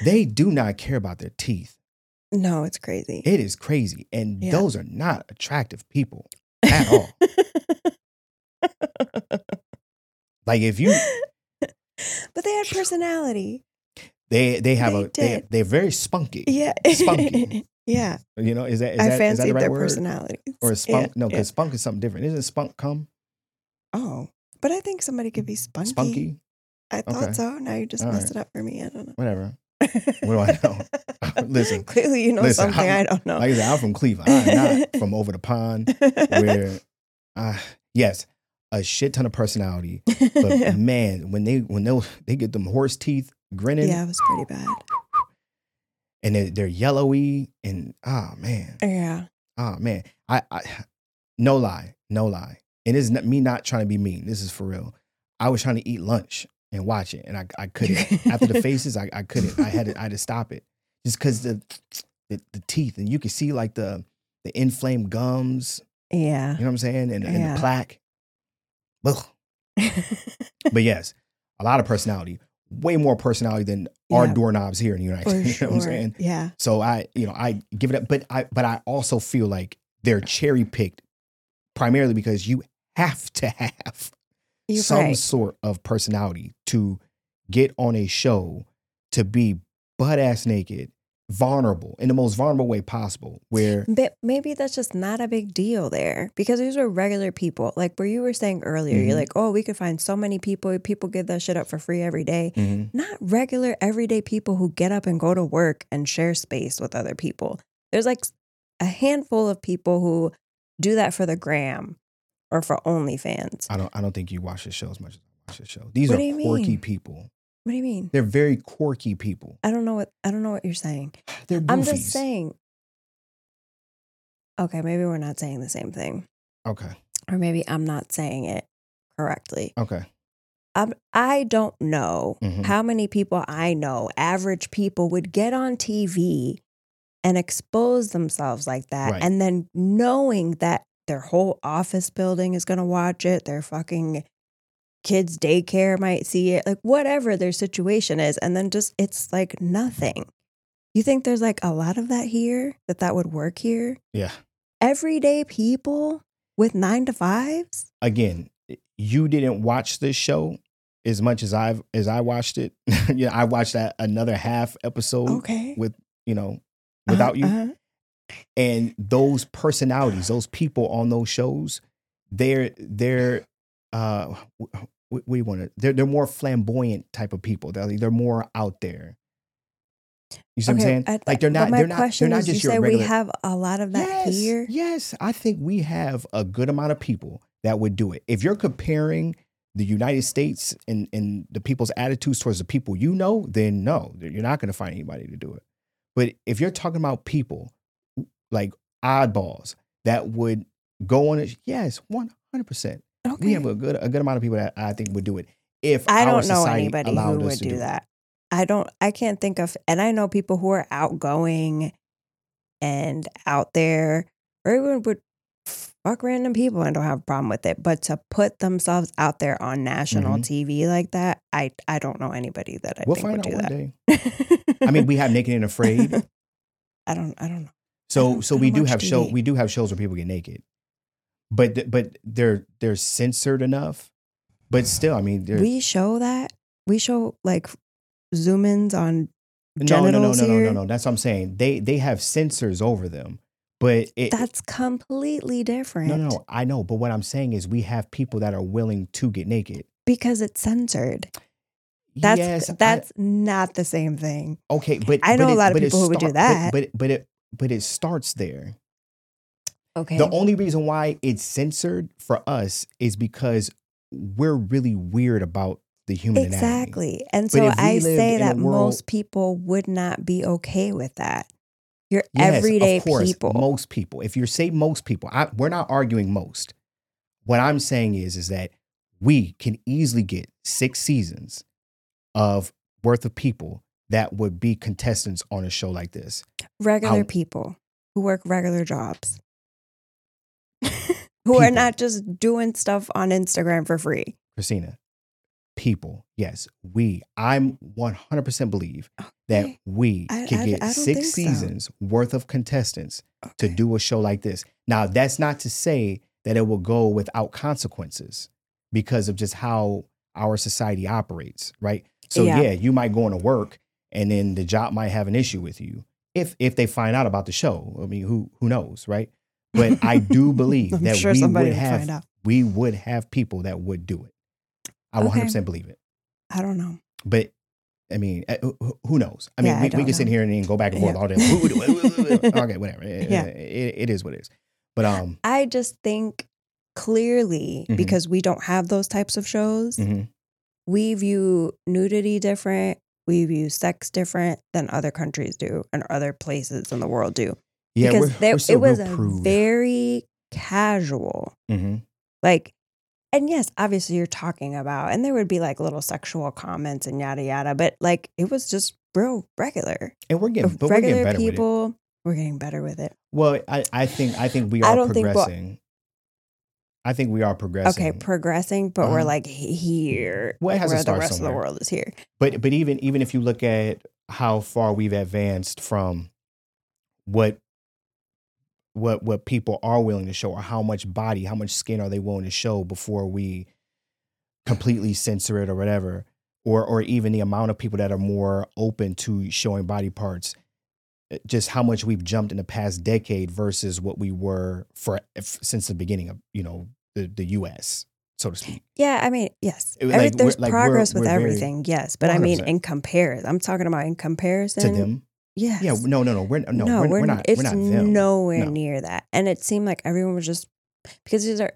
They do not care about their teeth. No, it's crazy. It is crazy. And yeah. those are not attractive people at all. Like if you. But they had personality. They they have they a, they, they're very spunky. Yeah. Spunky. Yeah. You know, is that, is I that, fancied is that the right their word? Personality. Or is spunk? Yeah. No, because yeah. spunk is something different. Isn't spunk cum? Oh, but I think somebody could be spunky. Spunky? I thought okay. so. Now you just all messed right. it up for me. I don't know. Whatever. What do I know? Listen. Clearly you know listen, something I'm, I don't know. Like I said, I'm from Cleveland. I'm not from over the pond where I, yes, a shit ton of personality. But yeah. man, when they when they they get them horse teeth grinning. Yeah, it was pretty bad. And they're, they're yellowy and ah oh, man. Yeah. Ah oh, man. I, I no lie, no lie. And it's not me not trying to be mean. This is for real. I was trying to eat lunch and watch it, and I I couldn't. After the faces, I, I couldn't. I had to I had to stop it, just because the, the the teeth, and you could see like the the inflamed gums. Yeah, you know what I'm saying, and, yeah. and the plaque. But yes, a lot of personality, way more personality than yeah. our doorknobs here in the United States. Sure. You know what I'm saying? Yeah. So I, you know, I give it up, but I but I also feel like they're cherry picked, primarily because you have to have. You're some right. sort of personality to get on a show, to be butt ass naked, vulnerable in the most vulnerable way possible. Where but maybe that's just not a big deal there, because these were regular people. Like where you were saying earlier, mm-hmm. you're like, oh, we could find so many people. People give that shit up for free every day. Mm-hmm. Not regular everyday people who get up and go to work and share space with other people. There's like a handful of people who do that for the gram. Or for OnlyFans. I don't I don't think you watch this show as much as I watch this show. These what are quirky mean? people. What do you mean? They're very quirky people. I don't know what I don't know what you're saying. They're goofies. I'm just saying. Okay, maybe we're not saying the same thing. Okay. Or maybe I'm not saying it correctly. Okay. I'm, I don't know mm-hmm. how many people I know, average people, would get on T V and expose themselves like that. Right. And then knowing that their whole office building is going to watch it. Their fucking kids' daycare might see it. Like, whatever their situation is. And then just, it's like nothing. You think there's like a lot of that here? That that would work here? Yeah. Everyday people with nine to fives? Again, you didn't watch this show as much as I've, as I watched it. You know, I watched that another half episode okay. with, you know, without uh, you. Uh-huh. And those personalities, those people on those shows, they're they're uh, what do you want to? They're they're more flamboyant type of people. They're they're more out there. You see okay, what I'm saying? I, like they're not. They're not. They're not is, just you your say regular. We have a lot of that yes, here. Yes, I think we have a good amount of people that would do it. If you're comparing the United States and and the people's attitudes towards the people you know, then no, you're not going to find anybody to do it. But if you're talking about people. Like oddballs that would go on it. Yes, one hundred percent. We have a good a good amount of people that I think would do it. If I don't know anybody who would do that, I don't. I can't think of. And I know people who are outgoing and out there, or even would fuck random people and don't have a problem with it. But to put themselves out there on national mm-hmm. T V like that, I I don't know anybody that I we'll think would do that. We'll find out one day. I mean, we have Naked and Afraid. I don't. I don't know. So so we do have show we do have shows where people get naked, but th- but they're they're censored enough, but still I mean we show that we show like zoom-ins on genitals no no no no no no no, no. That's what I'm saying they they have censors over them, But it, that's completely different. No, no, I know. But what I'm saying is we have people that are willing to get naked. Because it's censored. That's yes, that's I, not the same thing. Okay, but I know but it, a lot of people who would start, do that. But but, but it but it starts there. Okay. The only reason why it's censored for us is because we're really weird about the human exactly. anatomy. Exactly. And so I say that world, most people would not be okay with that. Your yes, everyday of course, people. Most people. If you say most people, I, we're not arguing most. What I'm saying is, is that we can easily get six seasons of worth of people that would be contestants on a show like this. Regular I, people who work regular jobs. who people. Are not just doing stuff on Instagram for free. Christina, people. Yes, we. I'm one hundred percent believe okay. that we I, can I, get I six seasons so. worth of contestants okay. to do a show like this. Now, that's not to say that it will go without consequences because of just how our society operates, right? So yeah, yeah you might go into work and then the job might have an issue with you if if they find out about the show. I mean, who who knows, right? But I do believe that sure we would have we would have people that would do it. I okay. one hundred percent believe it. I don't know. But, I mean, who knows? I mean, yeah, we, I we can know. sit here and then go back and forth yeah. all day. Okay, whatever. Yeah. It, it is what it is. But um, I just think clearly, mm-hmm. because we don't have those types of shows, mm-hmm. we view nudity different. We view sex different than other countries do and other places in the world do. Yeah, because we're, they, we're so it was a very casual. Mm-hmm. Like, and yes, obviously you're talking about, and there would be like little sexual comments and yada, yada, but like it was just real regular. And we're getting, but regular we're getting better people, with it. We're getting better with it. Well, I, I think I think we are I progressing. Think, I think we are progressing. Okay, progressing, but um, we're like here. Well, it has where to start the rest somewhere. Of the world is here. But but even even if you look at how far we've advanced from what what what people are willing to show or how much body, how much skin are they willing to show before we completely censor it or whatever, or or even the amount of people that are more open to showing body parts, just how much we've jumped in the past decade versus what we were for since the beginning of, you know, the, the U S, so to speak. Yeah, I mean, yes. Like, I mean, there's like progress we're, with we're everything, very, yes, but one hundred percent. I mean, in comparison, I'm talking about in comparison. To them. Yes. Yeah. No, no, no. We're no, no we're, we're not. It's we're not them. nowhere no. near that. And it seemed like everyone was just, because these are,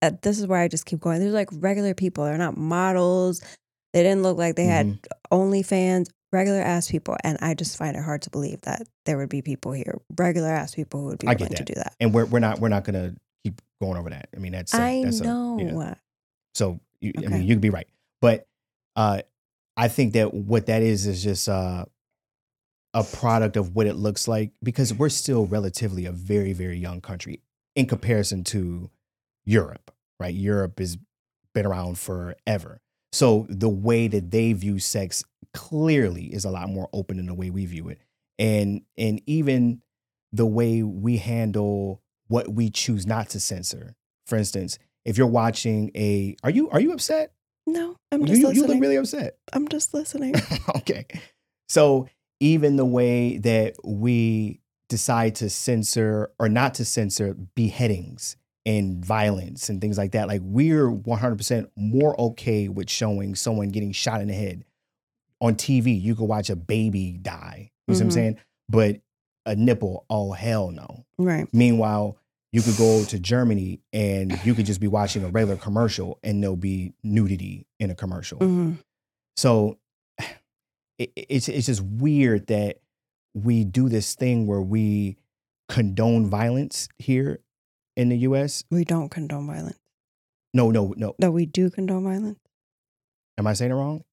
uh, this is where I just keep going. They're like regular people. They're not models. They didn't look like they mm-hmm. had OnlyFans, regular ass people. And I just find it hard to believe that there would be people here, regular ass people who would be willing to do that. And we're, we're not, we're not going to keep going over that. I mean, that's, a, I that's know. A, you know. So you, okay. I mean, you could be right. But uh, I think that what that is, is just, uh, a product of what it looks like, because we're still relatively a very, very young country in comparison to Europe, right? Europe has been around forever. So the way that they view sex clearly is a lot more open than the way we view it. And and even the way we handle what we choose not to censor. For instance, if you're watching a, are you are you upset? No, I'm just you, listening. You look really upset. I'm just listening. Okay. So even the way that we decide to censor or not to censor beheadings and violence and things like that, like we're one hundred percent more okay with showing someone getting shot in the head. On T V, you could watch a baby die. You mm-hmm. know what I'm saying? But a nipple, oh, hell no. Right. Meanwhile, you could go to Germany and you could just be watching a regular commercial and there'll be nudity in a commercial. Mm-hmm. So It, it's it's just weird that we do this thing where we condone violence here in the U S. We don't condone violence. No, no, no. No, we do condone violence. Am I saying it wrong?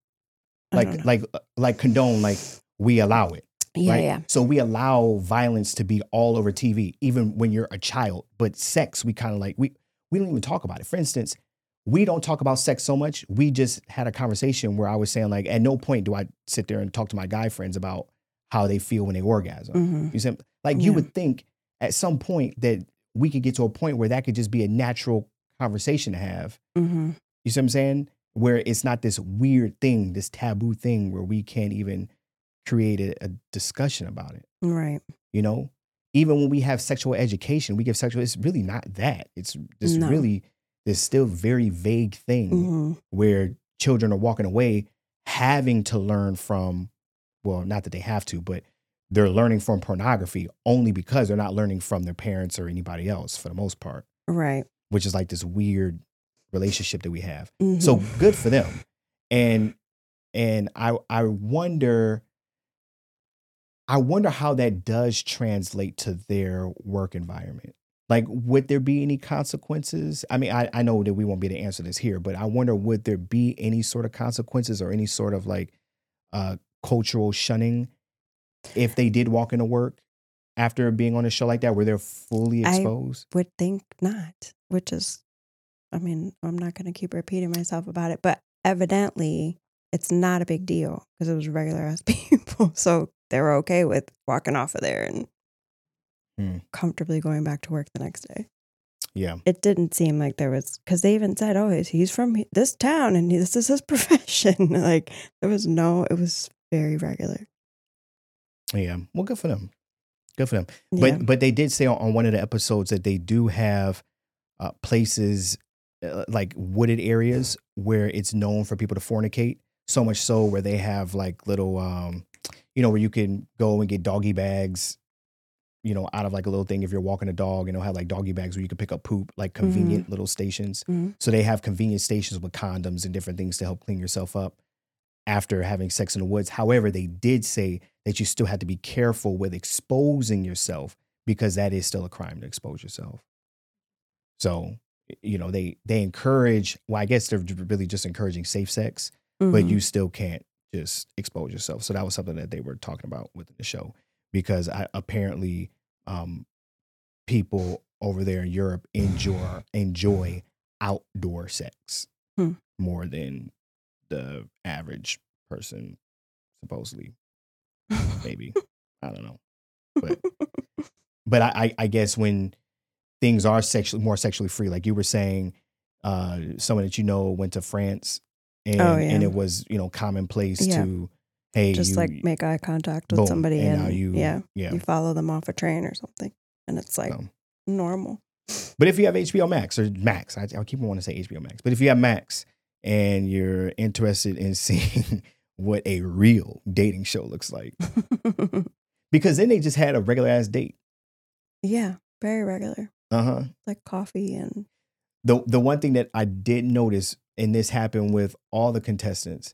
Like, I don't know. like, like condone, like we allow it. Yeah, right? yeah. So we allow violence to be all over T V, even when you're a child. But sex, we kind of like, we, we don't even talk about it. For instance, we don't talk about sex so much. We just had a conversation where I was saying, like, at no point do I sit there and talk to my guy friends about how they feel when they orgasm. Mm-hmm. You said, like, yeah. you would think at some point that we could get to a point where that could just be a natural conversation to have. Mm-hmm. You see what I'm saying? Where it's not this weird thing, this taboo thing where we can't even create a, a discussion about it. Right. You know? even when we have sexual education, we give sexual, it's really not that. It's just no. really this still very vague thing mm-hmm. where children are walking away having to learn from, well, not that they have to, but they're learning from pornography only because they're not learning from their parents or anybody else for the most part. Right. Which is like this weird relationship that we have. Mm-hmm. So good for them. And and I I wonder I wonder how that does translate to their work environment. Like, would there be any consequences? I mean, I, I know that we won't be able to answer this here, but I wonder, would there be any sort of consequences or any sort of like uh, cultural shunning if they did walk into work after being on a show like that, where they're fully exposed? I would think not, which is, I mean, I'm not going to keep repeating myself about it, but evidently it's not a big deal because it was regular ass people. So they were okay with walking off of there and hmm. comfortably going back to work the next day. Yeah. It didn't seem like there was, because they even said, oh, he's from this town and this is his profession. Like, there was no, it was very regular. Yeah. Well, good for them. Good for them. But yeah. but they did say on, on one of the episodes that they do have uh, places uh, like wooded areas where it's known for people to fornicate, so much so where they have like little, um, you know, where you can go and get doggy bags, you know, out of like a little thing if you're walking a dog, and they'll have like doggy bags where you can pick up poop, like convenient mm-hmm. little stations. Mm-hmm. So they have convenient stations with condoms and different things to help clean yourself up after having sex in the woods. However, they did say that you still had to be careful with exposing yourself, because that is still a crime to expose yourself. So, you know, they they encourage, well, I guess they're really just encouraging safe sex, mm-hmm. but you still can't just expose yourself. So that was something that they were talking about within the show, because I, apparently um, people over there in Europe enjoy, enjoy outdoor sex hmm. more than the average person, supposedly. Maybe. I don't know. But but I, I guess when things are sexually more sexually free, like you were saying, uh, someone that you know went to France and, oh, yeah. and it was, you know, commonplace yeah. to, hey, just you, like make eye contact with boom, somebody and, and now you, yeah, yeah, you follow them off a train or something. And it's like um, normal. But if you have H B O Max or Max, I, I keep wanting to say H B O Max, but if you have Max and you're interested in seeing what a real dating show looks like. Because then they just had a regular ass date. Yeah, very regular. Uh-huh. Like coffee and... The the one thing that I did notice, and this happened with all the contestants,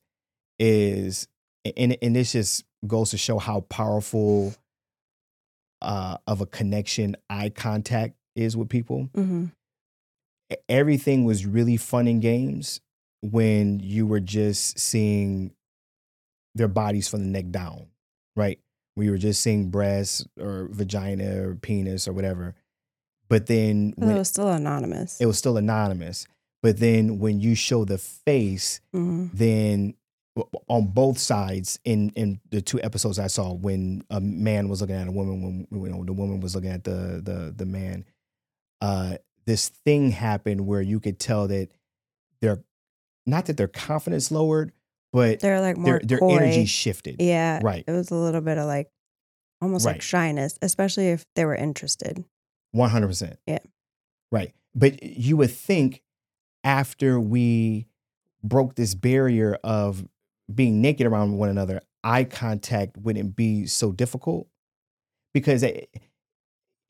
is, and, and this just goes to show how powerful uh, of a connection eye contact is with people. Mm-hmm. Everything was really fun and games when you were just seeing their bodies from the neck down, right? We were just seeing breasts or vagina or penis or whatever. But then... When it was still anonymous. It was still anonymous. But then when you show the face, mm-hmm. then on both sides, in, in the two episodes I saw, when a man was looking at a woman, when you know, the woman was looking at the the, the man, uh, this thing happened where you could tell that they're... Not that their confidence lowered, but they're like more their, their energy shifted. Yeah. Right. It was a little bit of like almost right. like shyness, especially if they were interested. one hundred percent. Yeah. Right. But you would think after we broke this barrier of being naked around one another, eye contact wouldn't be so difficult, because it,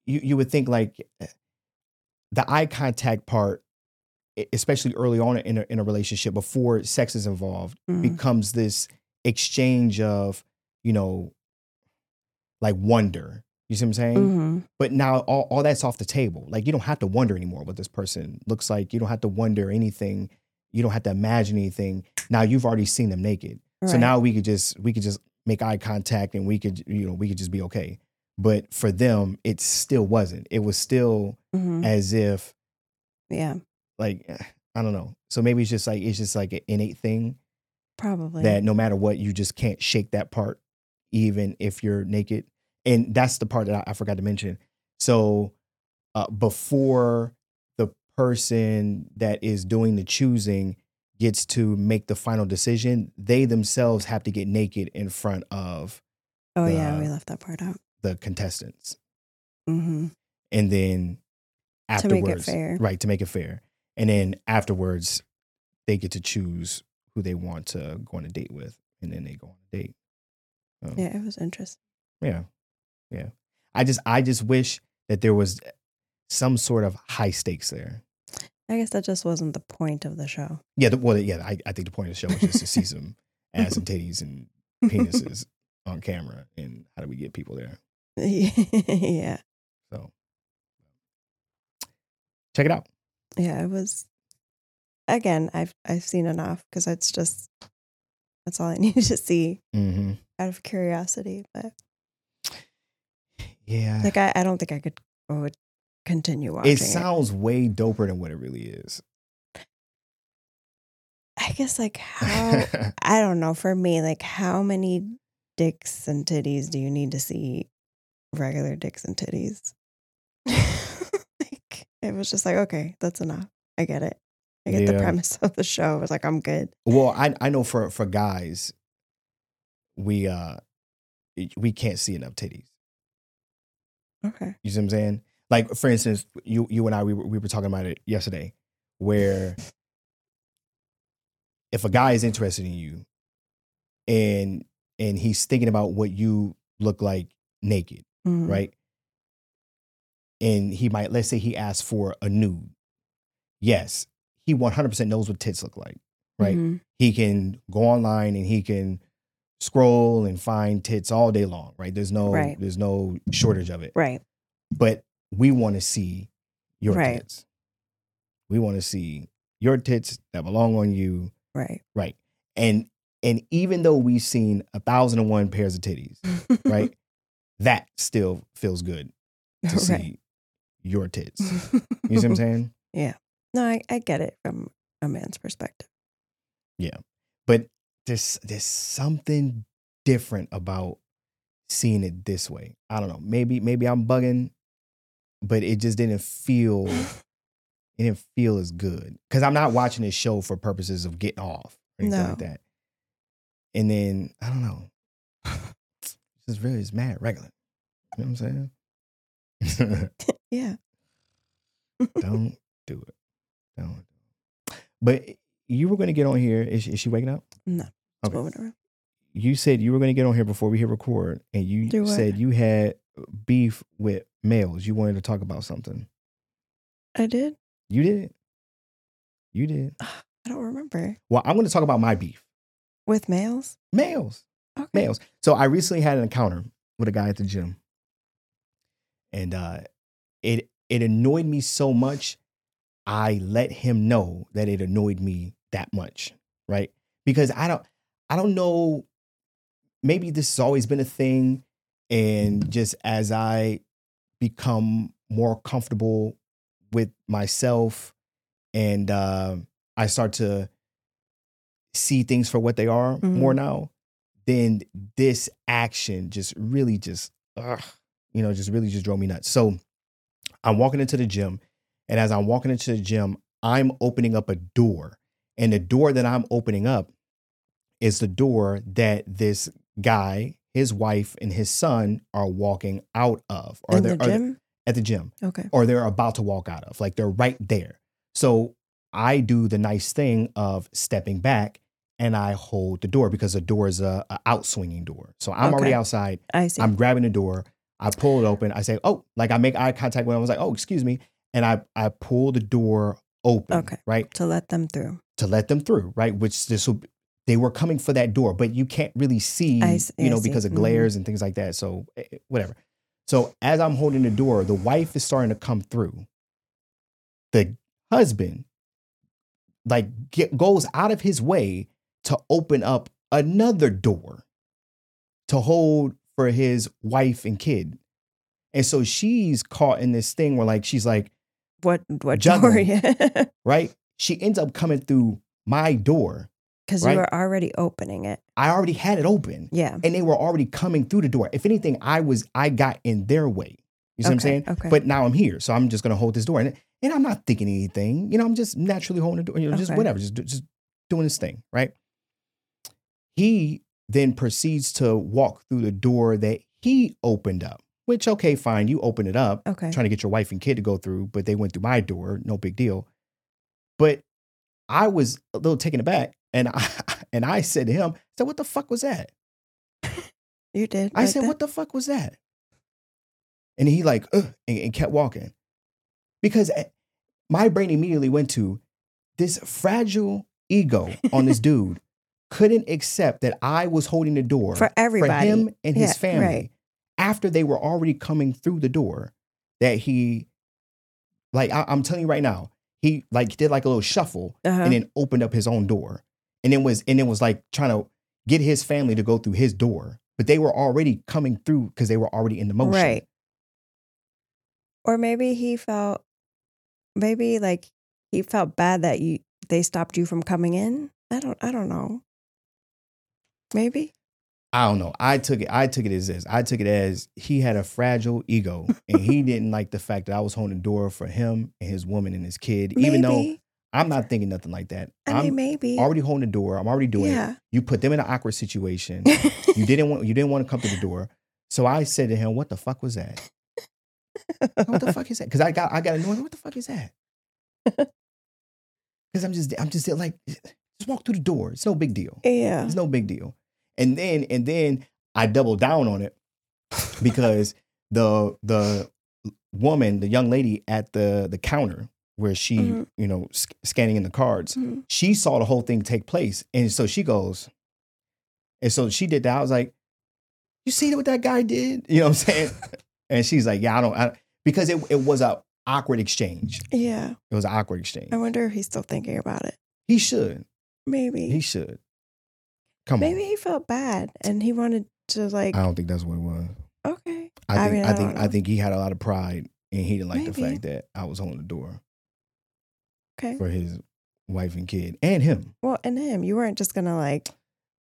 you, you would think like the eye contact part, especially early on in a, in a relationship before sex is involved, mm-hmm. becomes this exchange of, you know, like wonder. You see what I'm saying? Mm-hmm. But now all, all that's off the table. Like, you don't have to wonder anymore what this person looks like. You don't have to wonder anything. You don't have to imagine anything. Now you've already seen them naked. Right. So now we could just, we could just make eye contact and we could, you know, we could just be okay. But for them, it still wasn't. It was still mm-hmm. as if, yeah. Like, I don't know. So maybe it's just like, it's just like an innate thing. Probably. That no matter what, you just can't shake that part, even if you're naked. And that's the part that I, I forgot to mention. So uh, before the person that is doing the choosing gets to make the final decision, they themselves have to get naked in front of. Oh, the, yeah. We left that part out. The contestants. Mm-hmm. And then afterwards, to make it fair. Right, to make it fair. And then afterwards, they get to choose who they want to go on a date with, and then they go on a date. Um, yeah, it was interesting. Yeah, yeah. I just, I just wish that there was some sort of high stakes there. I guess that just wasn't the point of the show. Yeah, the, well, yeah. I, I think the point of the show was just to see some ass and titties and penises on camera, and how do we get people there? Yeah. So check it out. Yeah, it was. Again, I've I've seen enough because it's just that's all I needed to see mm-hmm. out of curiosity. But yeah, like I, I don't think I could I would continue watching. It sounds it. way doper than what it really is. I guess like how I don't know. For me, like how many dicks and titties do you need to see? Regular dicks and titties. Like it was just like okay, that's enough. I get it. I get yeah. the premise of the show. I was like, I'm good. Well, I I know for, for guys, we uh we can't see enough titties. Okay. You see what I'm saying? Like, for instance, you you and I, we were, we were talking about it yesterday, where if a guy is interested in you and and he's thinking about what you look like naked, mm-hmm. right? And he might, let's say he asks for a nude. Yes. He one hundred percent knows what tits look like, right? Mm-hmm. He can go online and he can scroll and find tits all day long, right? There's no right. there's no shortage of it. Right. But we want to see your right. tits. We want to see your tits that belong on you. Right. Right. And and even though we've seen a thousand and one pairs of titties, right? That still feels good to right. see your tits. You see what I'm saying? Yeah. No, I, I get it from a man's perspective. Yeah. But there's there's something different about seeing it this way. I don't know. Maybe maybe I'm bugging, but it just didn't feel it didn't feel as good. Because I'm not watching this show for purposes of getting off or anything no. like that. And then I don't know. This is really is mad regular. You know what I'm saying? Yeah. Don't do it. But you were going to get on here. Is she, is she waking up? No. Okay. You said you were going to get on here before we hit record, and you said you had beef with males. You wanted to talk about something. I did. You did. You did. I don't remember. Well, I'm going to talk about my beef with males. Males. Okay. Males. So I recently had an encounter with a guy at the gym, and uh, it it annoyed me so much. I let him know that it annoyed me that much, right? Because I don't, I don't know. Maybe this has always been a thing, and just as I become more comfortable with myself, and uh, I start to see things for what they are mm-hmm. more now, then this action just really just, ugh, you know, just really just drove me nuts. So I'm walking into the gym. And as I'm walking into the gym, I'm opening up a door. And the door that I'm opening up is the door that this guy, his wife, and his son are walking out of. Or In the gym? At the gym. Okay. Or they're about to walk out of. Like, they're right there. So I do the nice thing of stepping back, and I hold the door because the door is a, a outswinging door. So I'm okay. already outside. I see. I'm grabbing the door. I pull it open. I say, oh, like I make eye contact when I was like, oh, excuse me. And I, I pull the door open, okay, right? To let them through. To let them through, right? Which this will, they were coming for that door, but you can't really see, I, you I know, see. because of glares mm-hmm. and things like that. So whatever. So as I'm holding the door, the wife is starting to come through. The husband like get, goes out of his way to open up another door to hold for his wife and kid. And so she's caught in this thing where like, she's like, what, what juggling, door? Yeah. Right? She ends up coming through my door. Because right? you were already opening it. I already had it open. Yeah. And they were already coming through the door. If anything, I was, I got in their way. You see okay, what I'm saying? Okay. But now I'm here. So I'm just going to hold this door. And, and I'm not thinking anything. You know, I'm just naturally holding the door. You know, just okay. whatever. Just, just doing this thing. Right? He then proceeds to walk through the door that he opened up. which, okay, fine. You open it up, okay, trying to get your wife and kid to go through, but they went through my door. No big deal. But I was a little taken aback. And I, and I said to him, I said, what the fuck was that? You did. I like said, that? What the fuck was that? And he like, ugh, and, and kept walking. Because my brain immediately went to this fragile ego on this dude couldn't accept that I was holding the door for everybody, for him and his yeah, family right. after they were already coming through the door that he, like, I, I'm telling you right now, he like did like a little shuffle uh-huh. and then opened up his own door and then was, and then was like trying to get his family to go through his door, but they were already coming through because they were already in the motion. Right. Or maybe he felt, maybe like he felt bad that you, they stopped you from coming in. I don't, I don't know. Maybe. I don't know. I took it. I took it as this. I took it as he had a fragile ego and he didn't like the fact that I was holding the door for him and his woman and his kid, maybe. Even though I'm not thinking nothing like that. I I'm mean, maybe already holding the door. I'm already doing yeah. it. You put them in an awkward situation. you didn't want, you didn't want to come to the door. So I said to him, what the fuck was that? What the fuck is that? Cause I got, I got annoyed. What the fuck is that? Cause I'm just, I'm just like, just walk through the door. It's no big deal. Yeah. It's no big deal. And then, and then I doubled down on it because the, the woman, the young lady at the, the counter where she, mm-hmm. you know, sc- scanning in the cards, mm-hmm. she saw the whole thing take place. And so she goes, and so she did that. I was like, you see what that guy did? You know what I'm saying? And she's like, yeah, I don't, I, because it, it was a awkward exchange. Yeah. It was an awkward exchange. I wonder if he's still thinking about it. He should. Maybe. He should. Come Maybe on. Maybe he felt bad and he wanted to like. I don't think that's what it was. Okay. I think I, mean, I, I think know. I think he had a lot of pride and he didn't like Maybe. the fact that I was holding the door. Okay. For his wife and kid and him. Well, and him. You weren't just going to like.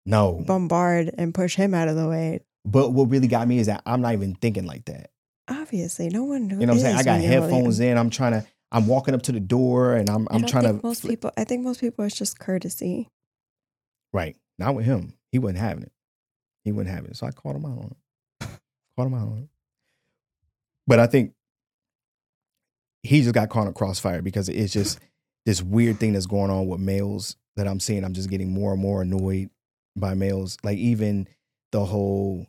No. Bombard and push him out of the way. But what really got me is that I'm not even thinking like that. Obviously, no one knows. You know what I'm saying? I got headphones in. I'm trying to, I'm walking up to the door and I'm I'm trying to. Most people, I think most people, it's just courtesy. Right. Not with him. He wasn't having it. He wouldn't have it. So I called him out on it. Called him out on it. But I think he just got caught in a crossfire because it's just this weird thing that's going on with males that I'm seeing. I'm just getting more and more annoyed by males. Like even the whole.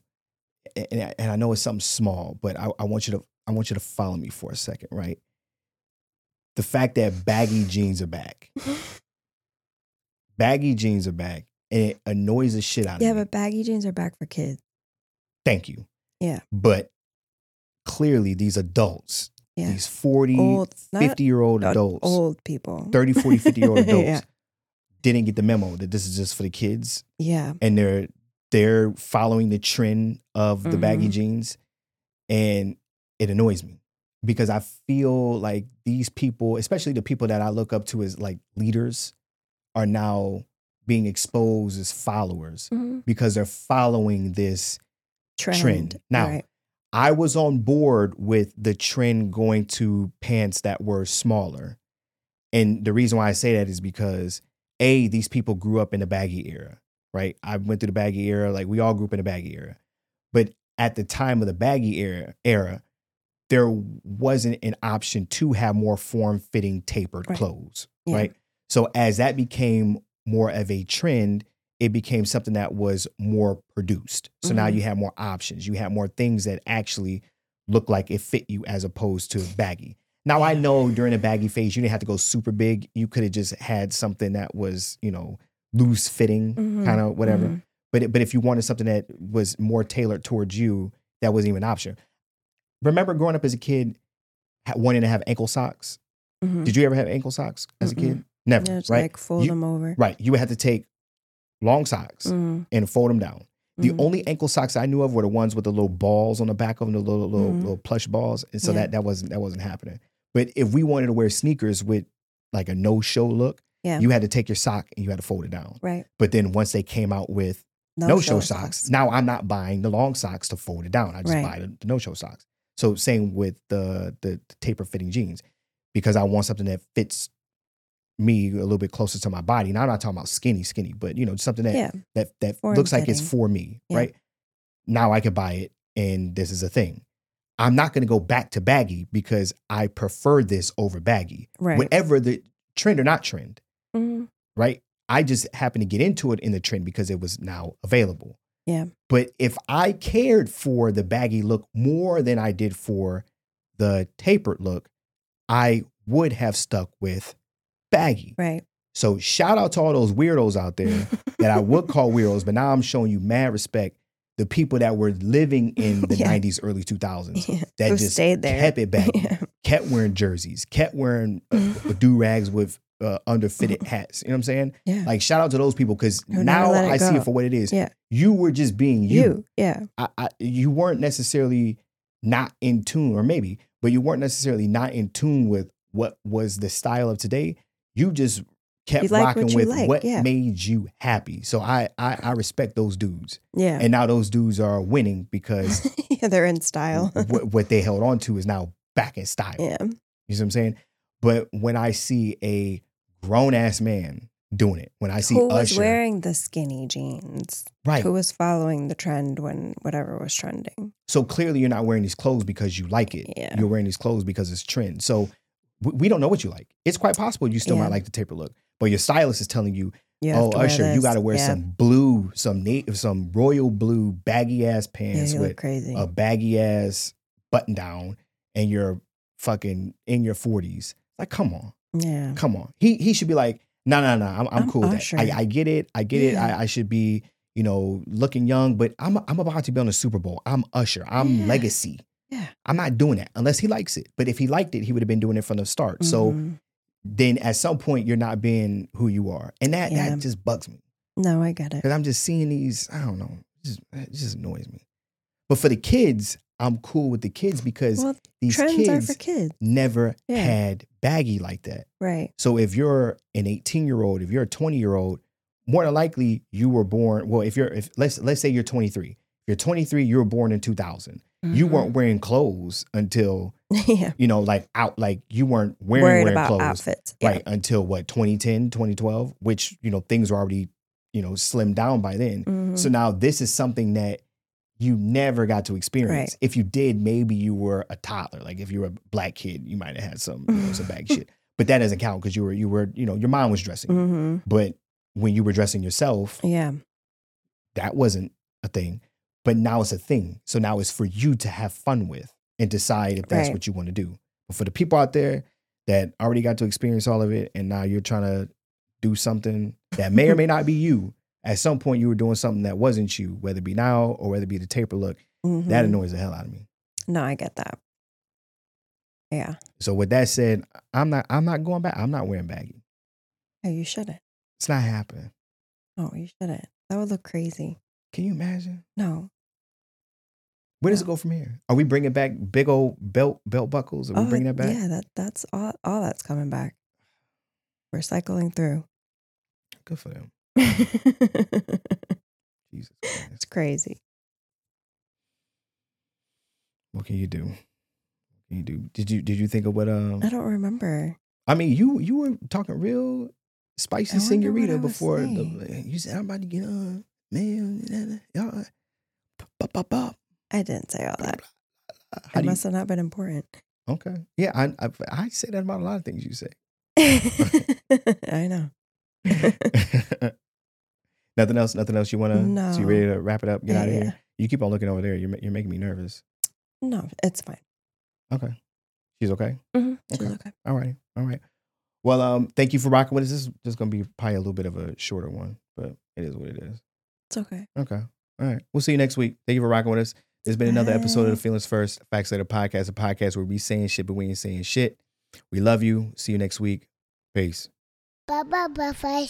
And I, and I know it's something small, but I, I want you to I want you to follow me for a second, right? The fact that baggy jeans are back, baggy jeans are back, and it annoys the shit out yeah, of me. Yeah, but baggy jeans are back for kids. Thank you. Yeah, but clearly these adults, yeah. these forty, fifty-year-old adults, old people, thirty, forty, fifty-year-old adults, yeah. didn't get the memo that this is just for the kids. Yeah, and they're. They're following the trend of the mm-hmm. baggy jeans, and it annoys me because I feel like these people, especially the people that I look up to as like leaders, are now being exposed as followers mm-hmm. because they're following this trend. trend. Now, right. I was on board with the trend going to pants that were smaller. And the reason why I say that is because A, these people grew up in the baggy era. Right. I went through the baggy era. Like we all grew up in the baggy era. But at the time of the baggy era, era there wasn't an option to have more form fitting tapered right. clothes. Yeah. Right. So as that became more of a trend, it became something that was more produced. So mm-hmm. now you have more options. You have more things that actually look like it fit you as opposed to baggy. Now, yeah. I know during the baggy phase, you didn't have to go super big. You could have just had something that was, you know, loose fitting, mm-hmm. kind of whatever. Mm-hmm. But it, but if you wanted something that was more tailored towards you, that wasn't even an option. Remember growing up as a kid, wanting to have ankle socks? Mm-hmm. Did you ever have ankle socks as mm-hmm. a kid? Never, yeah, just right? Like fold you, them over. Right. You would have to take long socks mm-hmm. and fold them down. The mm-hmm. only ankle socks I knew of were the ones with the little balls on the back of them, the little little, mm-hmm. little plush balls. And so yeah. that that wasn't that wasn't happening. But if we wanted to wear sneakers with like a no-show look, yeah. you had to take your sock and you had to fold it down. Right. But then once they came out with no, no show socks, socks, now I'm not buying the long socks to fold it down. I just right. buy the, the no show socks. So same with the, the the taper fitting jeans, because I want something that fits me a little bit closer to my body. Now I'm not talking about skinny, skinny, but you know, something that yeah. that, that looks like it's for me. Yeah. Right. Now I could buy it and this is a thing. I'm not going to go back to baggy because I prefer this over baggy. Right. Whatever the trend or not trend. Mm-hmm. Right. I just happened to get into it in the trend because it was now available. Yeah. But if I cared for the baggy look more than I did for the tapered look, I would have stuck with baggy. Right. So shout out to all those weirdos out there that I would call weirdos, but now I'm showing you mad respect. The people that were living in the yeah. nineties, early two thousands, yeah. that Who just stayed there. Kept it back, yeah. kept wearing jerseys, kept wearing uh, do-rags with uh, underfitted hats. You know what I'm saying? Yeah. Like, shout out to those people, because now I go. see it for what it is. Yeah. You were just being you. you yeah. I, I, you weren't necessarily not in tune, or maybe, but you weren't necessarily not in tune with what was the style of today. You just kept like rocking what with like. what yeah. made you happy. So I, I I respect those dudes. Yeah. And now those dudes are winning because yeah, they're in style. what, what they held on to is now back in style. Yeah. You see what I'm saying? But when I see a grown ass man doing it, when I see Who Usher. Who was wearing the skinny jeans. Right. Who was following the trend when whatever was trending. So clearly you're not wearing these clothes because you like it. Yeah. You're wearing these clothes because it's trend. So we, we don't know what you like. It's quite possible you still yeah. might like the taper look. But your stylist is telling you, you oh, Usher, you got to wear yeah. some blue, some na- some royal blue baggy ass pants yeah, with crazy. a baggy ass button down, and you're fucking in your forties. Like, come on. Yeah. Come on. He he should be like, no, no, no, I'm I'm cool with that. I, I get it. I get yeah. it. I, I should be, you know, looking young, but I'm I'm about to be on the Super Bowl. I'm Usher. I'm yeah. legacy. Yeah. I'm not doing that unless he likes it. But if he liked it, he would have been doing it from the start. Mm-hmm. So then at some point you're not being who you are. And that, yeah. that just bugs me. No, I get it. Because I'm just seeing these, I don't know, it just, it just annoys me. But for the kids, I'm cool with the kids because well, these kids, are for kids never yeah. had baggy like that. Right. So if you're an eighteen-year-old, if you're a twenty-year-old, more than likely you were born, well, if you're, if let's let's say you're twenty-three. If you're twenty-three, you were born in two thousand. Mm-hmm. You weren't wearing clothes until, yeah. you know, like out, like you weren't wearing, Worried wearing about clothes outfits. Yeah. Right. Until what, twenty ten, twenty twelve, which, you know, things were already, you know, slimmed down by then. Mm-hmm. So now this is something that you never got to experience. Right. If you did, maybe you were a toddler. Like if you were a black kid, you might have had some, you know, some bag shit, but that doesn't count because you were, you were, you know, your mom was dressing, mm-hmm. but when you were dressing yourself, yeah, that wasn't a thing. But now it's a thing. So now it's for you to have fun with and decide if that's right. what you want to do. But for the people out there that already got to experience all of it and now you're trying to do something that may or may not be you, at some point you were doing something that wasn't you, whether it be now or whether it be the taper look, mm-hmm. that annoys the hell out of me. No, I get that. Yeah. So with that said, I'm not I'm not going back. I'm not wearing baggy. No, you shouldn't. It's not happening. Oh, you shouldn't. That would look crazy. Can you imagine? No. Where does yeah. it go from here? Are we bringing back big old belt belt buckles? Are we oh, bringing that back? Yeah, that that's all. All that's coming back. We're cycling through. Good for them. Jesus, man. It's crazy. What can you do? What can you do? Did you did you think of what? Um, I don't remember. I mean, you you were talking real spicy senorita before. The, you said I'm about to get on, man. Y'all, pop pop pop. I didn't say all that. It must you... have not been important. Okay. Yeah, I, I I say that about a lot of things you say. I know. Nothing else. Nothing else you want to. No. So you ready to wrap it up? Get yeah, out of yeah. here. You keep on looking over there. You're you're making me nervous. No, it's fine. Okay. She's okay. Mm-hmm. Okay. She's okay. All right. All right. Well, um, thank you for rocking with us. This is just gonna be probably a little bit of a shorter one, but it is what it is. It's okay. Okay. All right. We'll see you next week. Thank you for rocking with us. It's been another episode of the Feelings First Facts Later podcast, a podcast where we saying shit, but we ain't saying shit. We love you. See you next week. Peace. Bye bye bye.